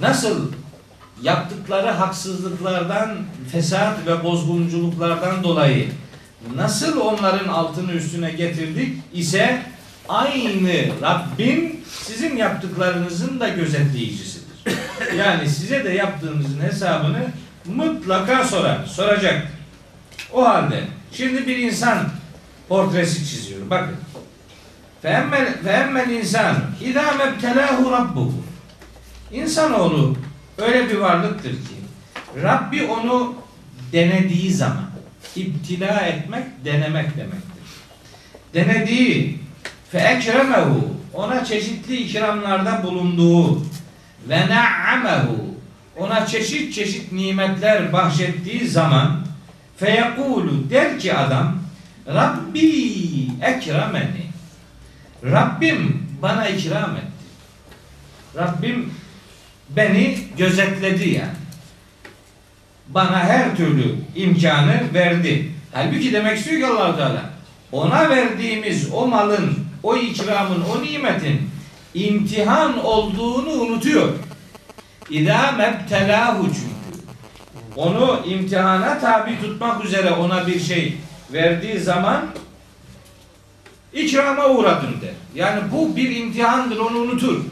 nasıl yaptıkları haksızlıklardan, fesat ve bozgunculuklardan dolayı nasıl onların altını üstüne getirdik ise aynı Rabbim sizin yaptıklarınızın da gözetleyicisidir. Yani size de yaptığınızın hesabını mutlaka soracak. O halde şimdi bir insan portresi çiziyorum. Bakın. فَاَمَّ الْاِنْسَانُ اِذَا مَبْتَلَاهُ رَبُّهُ. İnsanoğlu öyle bir varlıktır ki Rabbi onu denediği zaman, iptila etmek, denemek demektir. Denediği, فَاَكْرَمَهُ, ona çeşitli ikramlarda bulunduğu, وَنَعَّمَهُ, ona çeşit çeşit nimetler bahşettiği zaman فَيَقُولُ, der ki adam, Rabbi ekremeni, Rabbim bana ikram etti. Rabbim beni gözetledi yani. Bana her türlü imkanı verdi. Halbuki demek istiyor ki Allah-u Teala, ona verdiğimiz o malın, o ikramın, o nimetin imtihan olduğunu unutuyor. İdâ mebtelâhu, çünkü onu imtihana tabi tutmak üzere ona bir şey verdiği zaman ikrama uğradım der. Yani bu bir imtihandır, onu unutur.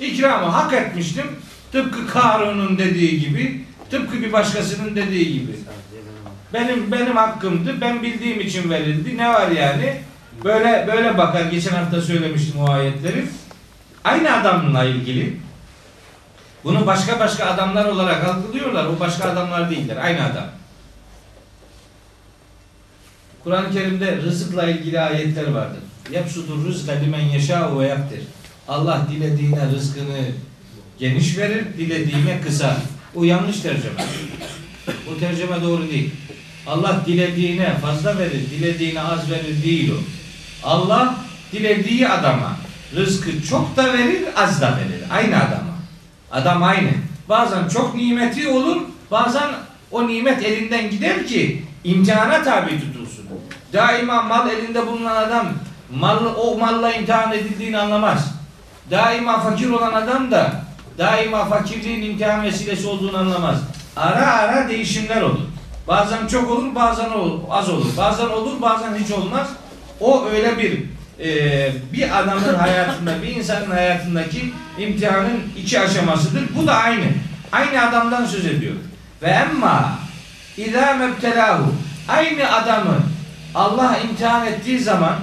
İkramı hak etmiştim. Tıpkı Karun'un dediği gibi, tıpkı bir başkasının dediği gibi. Benim hakkımdı. Ben bildiğim için verildi. Ne var yani? Böyle bakar. Geçen hafta söylemiştim o ayetleri. Aynı adamla ilgili. Bunu başka adamlar olarak algılıyorlar. O başka adamlar değiller. Aynı adam. Kur'an-ı Kerim'de rızıkla ilgili ayetler vardır. Yapsudur rızka limen yeşâhu ve yaptir. Allah dilediğine rızkını geniş verir, dilediğine kısar. Bu yanlış tercüme. Bu tercüme doğru değil. Allah dilediğine fazla verir, dilediğine az verir değil o. Allah dilediği adama rızkı çok da verir, az da verir. Aynı adama. Adam aynı. Bazen çok nimeti olur, bazen o nimet elinden gider ki imtihana tabi tutulsun. Daima mal elinde bulunan adam o malla imtihan edildiğini anlamaz. Daima fakir olan adam da daima fakirliğin imtihan vesilesi olduğunu anlamaz. Ara ara değişimler olur. Bazen çok olur, bazen az olur. Bazen olur, bazen hiç olmaz. O öyle bir adamın hayatında, bir insanın hayatındaki imtihanın iki aşamasıdır. Bu da aynı. Aynı adamdan söz ediyor. Ve emma idâ mebtelâhu, aynı adamı Allah imtihan ettiği zaman,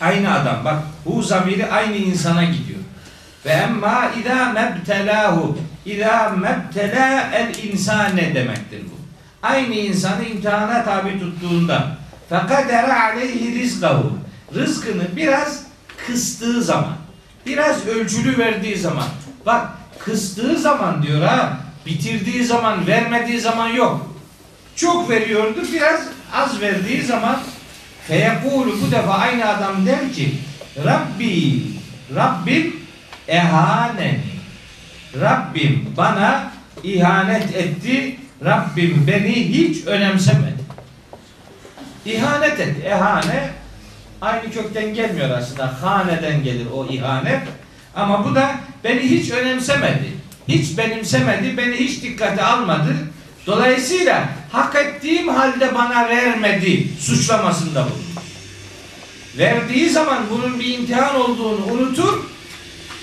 aynı adam, bak bu zamiri aynı insana gidiyor. Ve emma idâ mebtelâhu, idâ mebtelâ el insâne demektir bu. Aynı insanı imtihana tabi tuttuğunda فَقَدَرَ عَلَيْهِ رِزْقَهُ, rızkını biraz kıstığı zaman, biraz ölçülü verdiği zaman, bak kıstığı zaman diyor ha, bitirdiği zaman, vermediği zaman yok. Çok veriyordu, biraz az verdiği zaman feyekûlü, bu defa aynı adam der ki Rabbim ehaneni, Rabbim bana ihanet etti, Rabbim beni hiç önemsemedi. İhanet etti. Ehane aynı kökten gelmiyor aslında. Haneden gelir o ihanet. Ama bu da beni hiç önemsemedi. Hiç benimsemedi. Beni hiç dikkate almadı. Dolayısıyla hak ettiğim halde bana vermedi suçlamasında bulunur. Verdiği zaman bunun bir imtihan olduğunu unutur.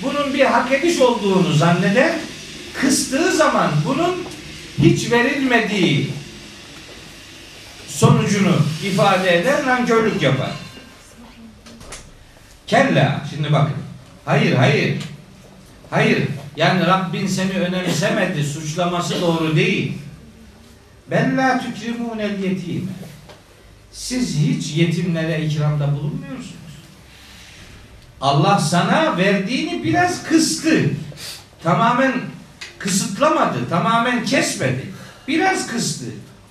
Bunun bir hak ediş olduğunu zanneder. Kıstığı zaman bunun hiç verilmediği sonucunu ifade eden nankörlük yapar. Kella, şimdi bakın. Hayır. Hayır, yani Rabbin seni önemsemedi suçlaması doğru değil. Ben la tükrimunel yetime. Siz hiç yetimlere ikramda bulunmuyorsunuz. Allah sana verdiğini biraz kıstı. Tamamen kısıtlamadı, tamamen kesmedi. Biraz kıstı.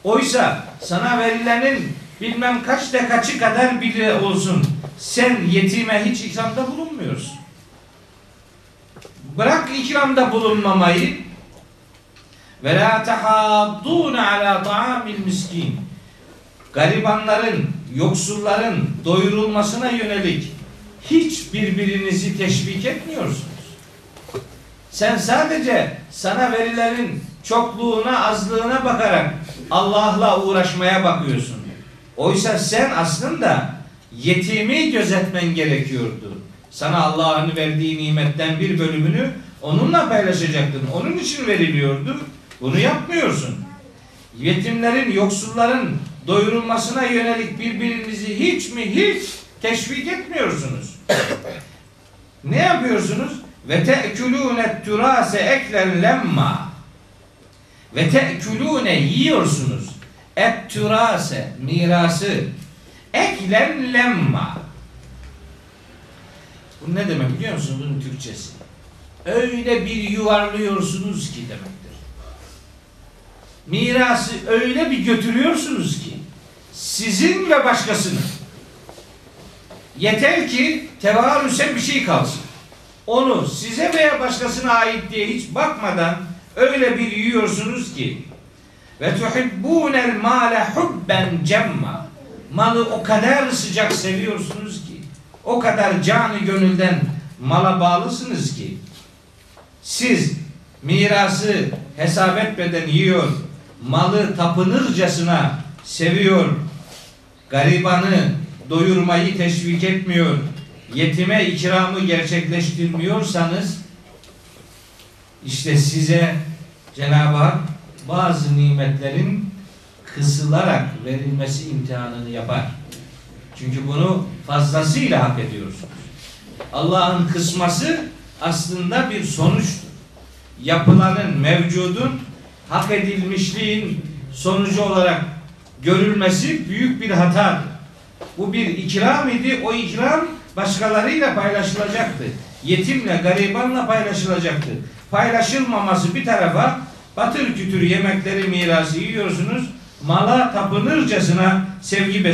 Oysa sana verilenin bilmem kaçta kaçı kadar bile olsun, sen yetime hiç ikramda bulunmuyorsun. Bırak ikramda bulunmamayı. Ve la tahaddun ala ta'amil miskin. Garibanların, yoksulların doyurulmasına yönelik hiç birbirinizi teşvik etmiyorsunuz. Sen sadece sana verilerin çokluğuna, azlığına bakarak Allah'la uğraşmaya bakıyorsun. Oysa sen aslında yetimi gözetmen gerekiyordu. Sana Allah'ın verdiği nimetten bir bölümünü onunla paylaşacaktın. Onun için veriliyordu. Bunu yapmıyorsun. Yetimlerin, yoksulların doyurulmasına yönelik birbirinizi hiç teşvik etmiyorsunuz. Ne yapıyorsunuz? Ve te'kulûne türase eklen lemma. Ve te'kulûne, yiyorsunuz. Et türase, mirası. Eklen lemma. Bu ne demek biliyor musunuz bunun Türkçesi? Öyle bir yuvarlıyorsunuz ki demektir. Mirası öyle bir götürüyorsunuz ki sizin ve başkasının. Yeter ki tevarüse bir şey kalsın. Onu size veya başkasına ait diye hiç bakmadan öyle bir yiyorsunuz ki ve tuhibbunel male hubben cemma, malı o kadar sıcak seviyorsunuz ki, o kadar canı gönülden mala bağlısınız ki siz mirası hesap etmeden yiyor, malı tapınırcasına seviyor, garibanı doyurmayı teşvik etmiyor, yetime ikramı gerçekleştirmiyorsanız işte size Cenab-ı Hak bazı nimetlerin kısılarak verilmesi imtihanını yapar. Çünkü bunu fazlasıyla hak ediyorsunuz. Allah'ın kısması aslında bir sonuçtur. Yapılanın, mevcudun, hak edilmişliğin sonucu olarak görülmesi büyük bir hatadır. Bu bir ikram idi. O ikram başkalarıyla paylaşılacaktı. Yetimle, garibanla paylaşılacaktı. Paylaşılmaması bir tarafa, batır kütür yemekleri, mirası yiyorsunuz, mala tapınırcasına sevgi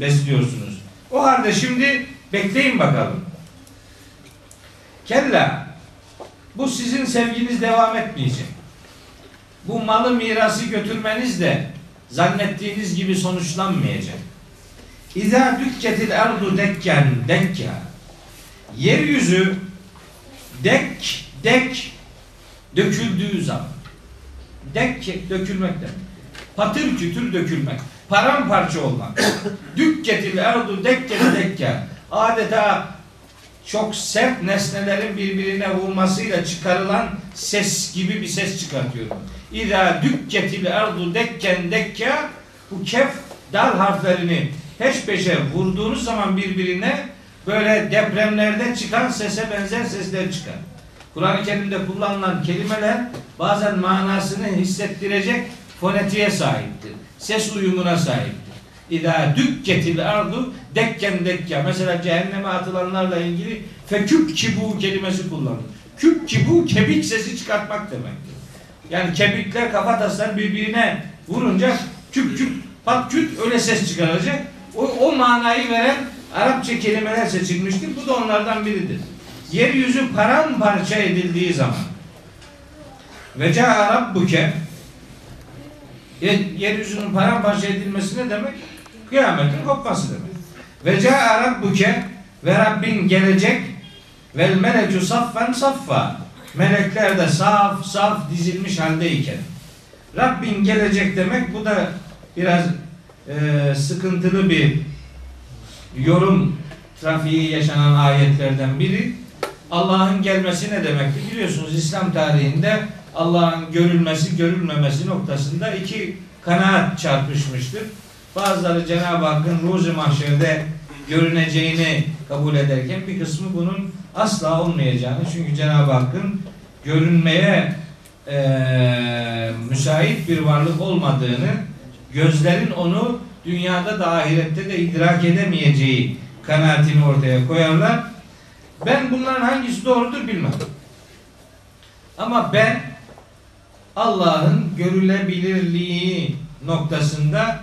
besliyorsunuz. O halde şimdi bekleyin bakalım. Kella bu sizin sevginiz devam etmeyecek. Bu malı mirası götürmeniz de zannettiğiniz gibi sonuçlanmayacak. İzâ dükketil erdu dekken dekka. Yeryüzü dek döküldüğü zaman. Dek dökülmek demek. Patır kütür dökülmek. Paramparça olmak. Dükketil erdu dekken dekka. Adeta çok sert nesnelerin birbirine vurmasıyla çıkarılan ses gibi bir ses çıkartıyorum. İzâ dükketil erdu dekken dekka. Bu kef dal harflerini peş peşe vurduğunuz zaman birbirine böyle depremlerde çıkan sese benzer sesler çıkar. Kur'an-ı Kerim'de kullanılan kelimeler bazen manasını hissettirecek fonetiğe sahiptir. Ses uyumuna sahiptir. İzâ dükketil ardu dekken dekka. Mesela cehenneme atılanlarla ilgili feküp kibu kelimesi kullanılır. Küp kibu kebik sesi çıkartmak demektir. Yani kebikler, kafataslar birbirine vurunca küp küp pat küt öyle ses çıkaracak. O manayı veren Arapça kelimeler seçilmiştir. Bu da onlardan biridir. Yeryüzü paramparça edildiği zaman ve ca'a rabbuke, yeryüzünün paramparça edilmesi ne demek? Kıyametin kopması demek. Ve ca'a rabbuke, ve Rabbin gelecek, vel melecu saffen saffa, melekler de saf saf dizilmiş haldeyken. Rabbin gelecek demek, bu da biraz sıkıntılı bir yorum trafiği yaşanan ayetlerden biri. Allah'ın gelmesi ne demekti? Biliyorsunuz İslam tarihinde Allah'ın görülmesi, görülmemesi noktasında iki kanaat çarpışmıştır. Bazıları Cenab-ı Hakk'ın Rûz-i Mahşer'de görüneceğini kabul ederken bir kısmı bunun asla olmayacağını, çünkü Cenab-ı Hakk'ın görünmeye müsait bir varlık olmadığını, gözlerin onu dünyada da ahirette de idrak edemeyeceği kanaatini ortaya koyarlar. Ben bunların hangisi doğrudur bilmem. Ama ben Allah'ın görülebilirliği noktasında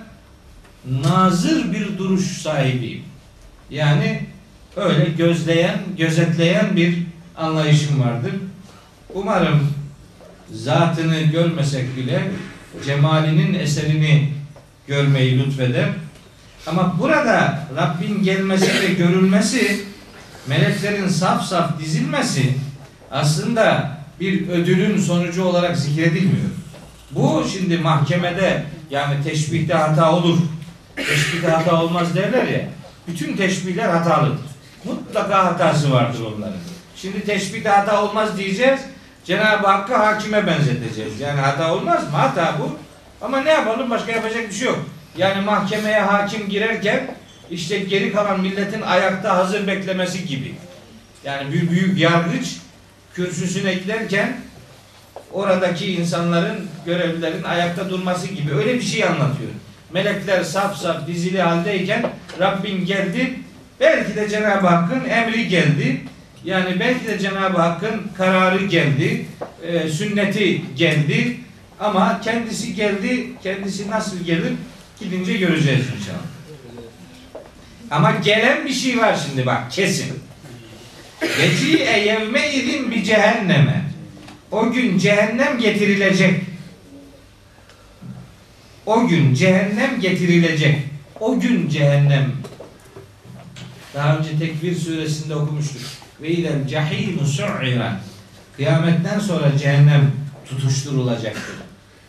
nazır bir duruş sahibiyim. Yani öyle gözleyen, gözetleyen bir anlayışım vardır. Umarım zatını görmesek bile cemalinin eserini görmeyi lütfeder. Ama burada Rabbin gelmesi ve görülmesi, meleklerin saf saf dizilmesi aslında bir ödülün sonucu olarak zikredilmiyor. Bu şimdi mahkemede, yani teşbihte hata olur, teşbihte hata olmaz derler ya, bütün teşbihler hatalıdır. Mutlaka hatası vardır onların. Şimdi teşbihte hata olmaz diyeceğiz, Cenab-ı Hakk'ı hakime benzeteceğiz. Yani hata olmaz mı? Hata bu. Ama ne yapalım? Başka yapacak bir şey yok. Yani mahkemeye hakim girerken işte geri kalan milletin ayakta hazır beklemesi gibi. Yani bir büyük yargıç kürsüsüne giderken oradaki insanların, görevlilerin ayakta durması gibi öyle bir şey anlatıyor. Melekler saf saf dizili haldeyken Rabbin geldi. Belki de Cenab-ı Hakk'ın emri geldi. Yani belki de Cenab-ı Hakk'ın kararı geldi. Sünneti geldi. Ama kendisi geldi, kendisi nasıl gelir gidince göreceğiz inşallah. Ama gelen bir şey var şimdi bak, kesin. Veci'e yevme idin bi cehenneme. O gün cehennem getirilecek. O gün cehennem getirilecek. O gün cehennem. Daha önce Tekvir suresinde okumuştuk. Ve idel cahimu su'iran. Kıyametten sonra cehennem tutuşturulacaktır.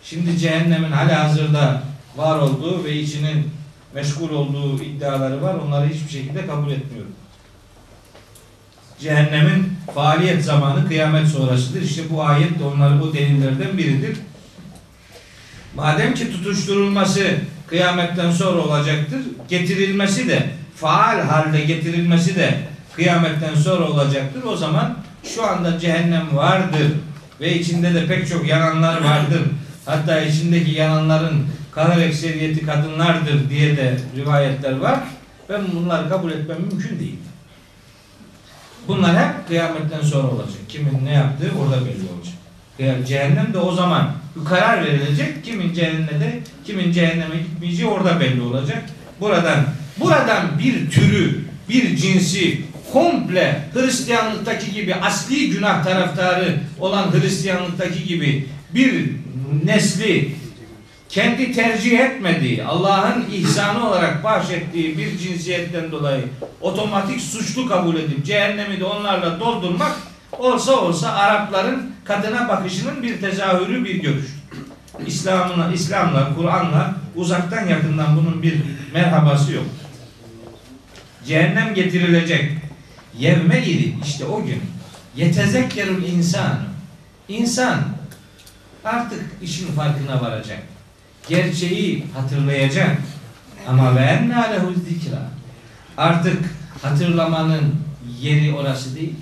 Şimdi cehennemin halihazırda var olduğu ve içinin meşgul olduğu iddiaları var. Onları hiçbir şekilde kabul etmiyorum. Cehennemin faaliyet zamanı kıyamet sonrasıdır. İşte bu ayet de onları, bu delillerden biridir. Madem ki tutuşturulması kıyametten sonra olacaktır, getirilmesi de, faal halde getirilmesi de kıyametten sonra olacaktır. O zaman şu anda cehennem vardır ve içinde de pek çok yananlar vardır. Hatta içindeki yananların kanar ekseriyeti kadınlardır diye de rivayetler var. Ben bunları kabul etmem mümkün değil. Bunlar hep kıyametten sonra olacak. Kimin ne yaptığı orada belli olacak. Cehennem de o zaman bir karar verilecek. Kimin cehennede, kimin cehenneme gitmeyeceği orada belli olacak. Buradan bir türü, bir cinsi komple Hristiyanlıktaki gibi asli günah taraftarı olan Hristiyanlıktaki gibi bir nesli kendi tercih etmediği, Allah'ın ihsanı olarak bahşettiği bir cinsiyetten dolayı otomatik suçlu kabul edip cehennemi de onlarla doldurmak olsa olsa Arapların kadına bakışının bir tezahürü, bir görüştür. İslam'la, Kur'an'la uzaktan yakından bunun bir merhabası yok. Cehennem getirilecek. Yevme idi işte o gün. Yetezekkerül insan. İnsan artık işin farkına varacak. Gerçeği hatırlayacak. Ama ve ennâ lehuz zikra. Artık hatırlamanın yeri orası değil.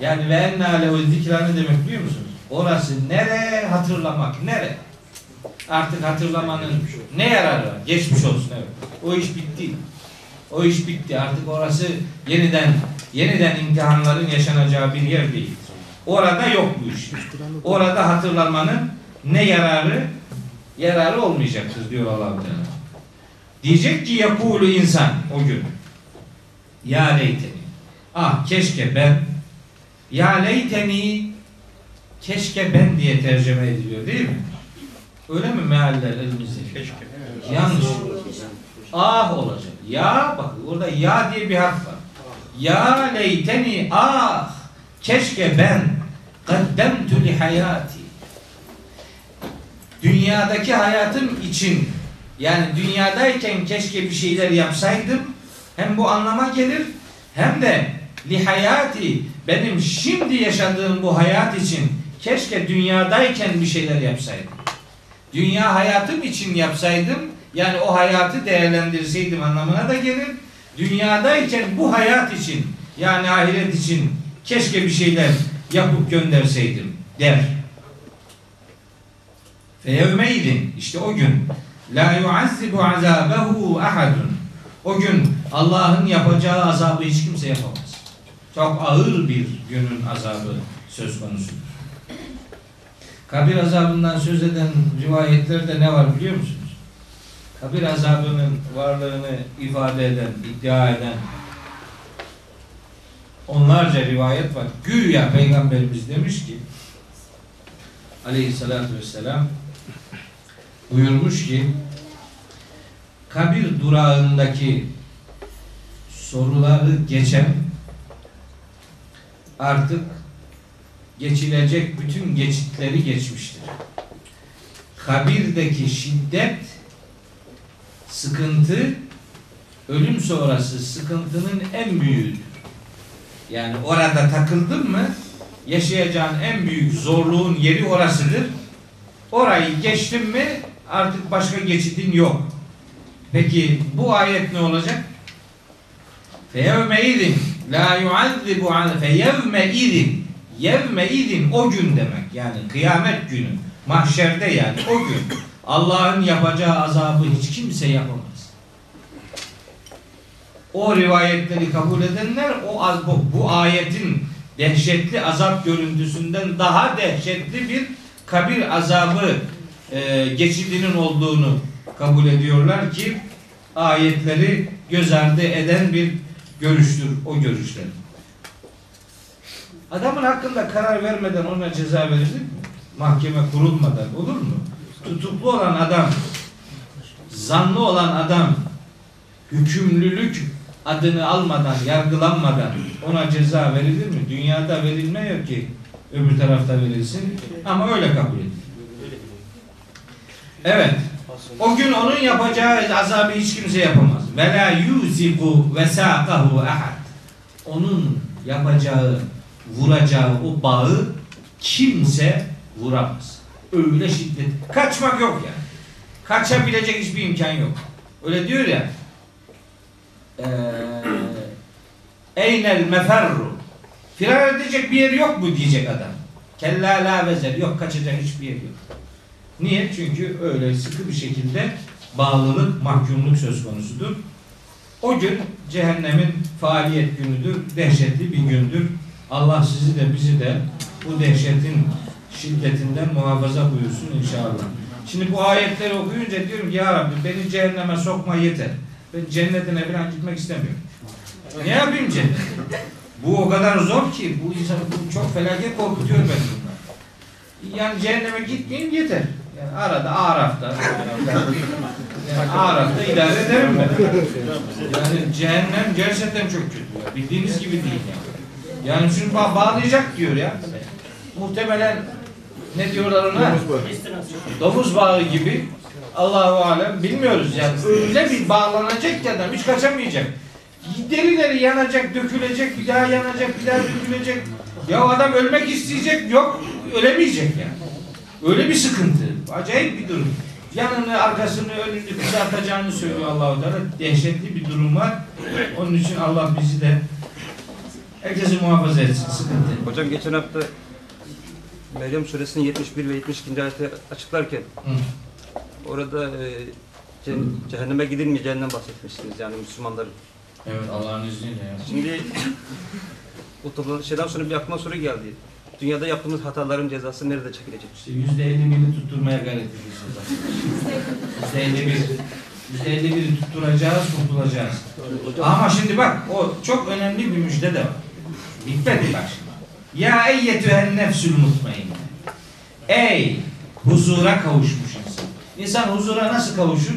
Yani ve ennâ lehuz zikra ne demek biliyor musunuz? Orası nere? Hatırlamak nere? Artık hatırlamanın ne yararı var? Geçmiş olsun. Evet. O iş bitti. O iş bitti. Artık orası yeniden imtihanların yaşanacağı bir yer değil. Orada yok bu iş. Orada hatırlamanın ne yararı olmayacaktır diyor Allah-u Teala. Diyecek ki yakulu insan o gün. Ya leyteni. Ah keşke ben. Ya leyteni. Keşke ben diye tercüme ediliyor değil mi? Öyle mi mealler elimizde? Keşke. Yanlış. Ah olacak. Ya bak orada ya diye bir harf var. Ya leyteni ah. Keşke ben kaddemtü li hayati. Dünyadaki hayatım için, yani dünyadayken keşke bir şeyler yapsaydım. Hem bu anlama gelir hem de li hayati, benim şimdi yaşadığım bu hayat için keşke dünyadayken bir şeyler yapsaydım. Dünya hayatım için yapsaydım, yani o hayatı değerlendirseydim anlamına da gelir. Dünyadayken bu hayat için, yani ahiret için keşke bir şeyler yapıp gönderseydim der. Feyevmeydin işte o gün. La yuazzibu azabehu ahadun. O gün Allah'ın yapacağı azabı hiç kimse yapamaz. Çok ağır bir günün azabı söz konusudur. Kabir azabından söz eden rivayetlerde ne var biliyor musunuz? Kabir azabının varlığını ifade eden, iddia eden onlarca rivayet var. Güya Peygamberimiz demiş ki Aleyhisselatü Vesselam buyurmuş ki kabir durağındaki soruları geçen artık geçilecek bütün geçitleri geçmiştir. Kabirdeki şiddet, sıkıntı, ölüm sonrası sıkıntının en büyüğüdür. Yani orada takıldın mı yaşayacağın en büyük zorluğun yeri orasıdır. Orayı geçtin mi artık başka geçidin yok. Peki bu ayet ne olacak? Feyevmeydin la yuazzibu an feyevmeydin. Yevmeydin o gün demek. Yani kıyamet günü. Mahşerde yani o gün. Allah'ın yapacağı azabı hiç kimse yapamaz. O rivayetleri kabul edenler bu ayetin dehşetli azap görüntüsünden daha dehşetli bir kabir azabı geçidinin olduğunu kabul ediyorlar ki ayetleri göz ardı eden bir görüştür o görüşler. Adamın hakkında karar vermeden ona ceza verilir mi? Mahkeme kurulmadan olur mu? Tutuklu olan adam, zanlı olan adam hükümlülük adını almadan, yargılanmadan ona ceza verilir mi? Dünyada verilmiyor ki öbür tarafta verilsin. Ama öyle kabul edilir. Evet. O gün onun yapacağı azabı hiç kimse yapamaz. Ve la yuzibu vesakahu ahad. Onun yapacağı, vuracağı o bağı kimse vuramaz. Öyle şiddet. Kaçmak yok yani. Kaçabilecek hiçbir imkan yok. Öyle diyor ya. Eynel meferru. Firar edecek bir yer yok mu diyecek adam. Kella la vezer. Yok, kaçacak hiçbir yer yok. Niye? Çünkü öyle sıkı bir şekilde bağlılık, mahkumluk söz konusudur. O gün cehennemin faaliyet günüdür. Dehşetli bir gündür. Allah sizi de bizi de bu dehşetin şiddetinden muhafaza buyursun inşallah. Şimdi bu ayetleri okuyunca diyorum ki ya Rabbi beni cehenneme sokma yeter. Ben cennetine falan gitmek istemiyorum. Ne yapayım canım? Bu o kadar zor ki, bu insanı çok felaket korkutuyor ben bunlar. Yani cehenneme gitmeyeyim yeter. Yani arada Araf'ta, yani Araf'ta idare ederim ben. Yani cehennem gerçekten çok kötü. Bildiğiniz gibi değil yani. Yani şimdi bağlayacak diyor ya. Muhtemelen ne diyorlar ona? Domuz bağı gibi. Allahu alem bilmiyoruz yani. Öyle bir bağlanacak ki adam hiç kaçamayacak. Derileri yanacak, dökülecek, bir daha yanacak, bir daha dökülecek. Ya adam ölmek isteyecek, yok ölemeyecek yani. Öyle bir sıkıntı. Acayip bir durum. Yanını, arkasını, önünü kızartacağını söylüyor Allah-u Teala. Dehşetli bir durum var. Onun için Allah bizi de herkesi muhafaza etsin. Sıkıntı. Hocam geçen hafta Meryem Suresinin 71 ve 72. ayeti açıklarken orada cehenneme gidilmeyeceğinden bahsetmiştiniz yani Müslümanların. Evet, Allah'ın izniyle ya. Şimdi o şeyden sonra bir aklıma soru geldi. Dünyada yaptığımız hataların cezası nerede çekilecek? İşte %51'i tutturmaya gayret ediyoruz. %51'i tutturacağız, kurtulacağız. Ama şimdi bak, o çok önemli bir müjde de var. Bitmedi bak. Ya eyyetühen nefsül mutmainne. Ey huzura kavuşmuş insan. İnsan huzura nasıl kavuşur?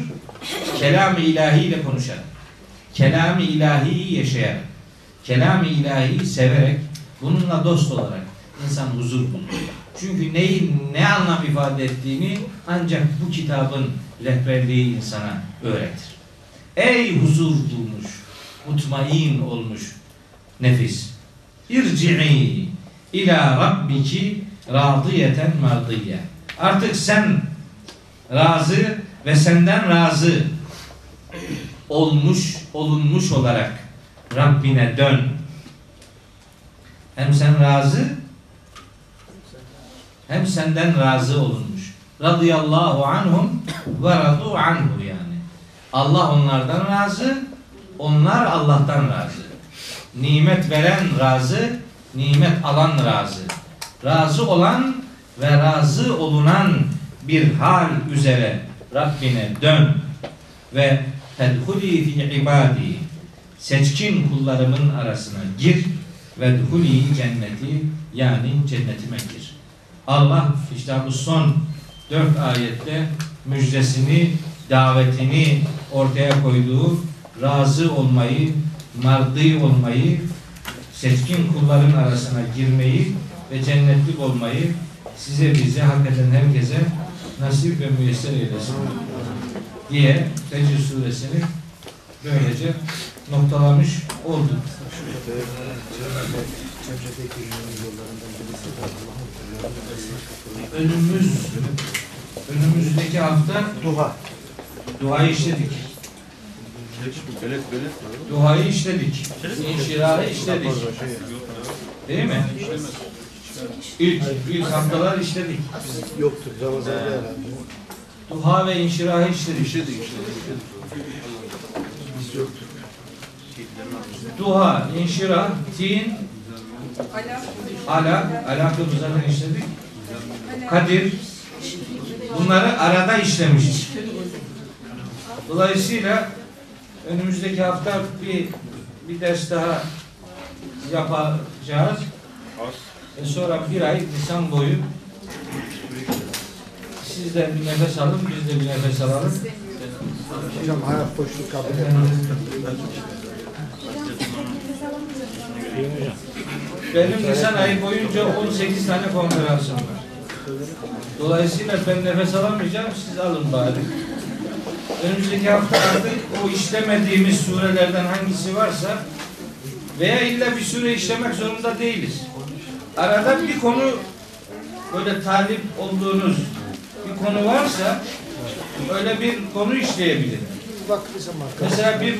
Kelam-ı ilahiyle konuşarak. Kelam-ı ilahiyi yaşayarak, kelam-ı ilahiyi severek, bununla dost olarak insan huzur bulur. Çünkü neyin ne anlam ifade ettiğini ancak bu kitabın rehberliği insana öğretir. Ey huzur bulmuş, mutmain olmuş nefis, irci'i ila rabbiki radiyeten mardiye. Artık sen razı ve senden razı olunmuş olarak Rabbine dön. Hem sen razı, hem senden razı olunmuş. Radıyallahu anhum ve radu anhu yani. Allah onlardan razı, onlar Allah'tan razı. Nimet veren razı, nimet alan razı. Razı olan ve razı olunan bir hal üzere Rabbine dön ve فَدْخُلِي فِي عِبَادِي seçkin kullarımın arasına gir ve وَدْخُلِي cenneti yani cennetime gir. Allah işte bu son 4 ayette müjdesini, davetini ortaya koyduğu razı olmayı, mardi olmayı, seçkin kulların arasına girmeyi ve cennetlik olmayı size, bize, hakikaten herkese nasip ve müyesser eylesin diye Fecir Suresini böylece noktalamış olduk. Önümüzdeki hafta Duha'yı işledik. Duha'yı işledik. İnşirah'ı işledik. Değil mi? İlk haftalar işledik. Yoktur. Ramazan'da herhalde. Duha ve inşirahı işledik. Biz yoktuk. Duha, inşirah, tin, ala zaten işledik. Kadir, bunları arada işlemişiz. Dolayısıyla önümüzdeki hafta bir ders daha yapacağız. Ve sonra bir ay Nisan boyu siz de bir nefes alın, biz de bir nefes alalım. Hocam hayat boşluğu kabul edin. Benim Nisan ayı boyunca 18 tane konferansım var. Dolayısıyla ben nefes alamayacağım, siz alın bari. Önümüzdeki hafta artık o işlemediğimiz surelerden hangisi varsa veya illa bir sure işlemek zorunda değiliz. Arada bir konu böyle talip olduğunuz bir konu varsa öyle bir konu işleyebilir. Mesela bir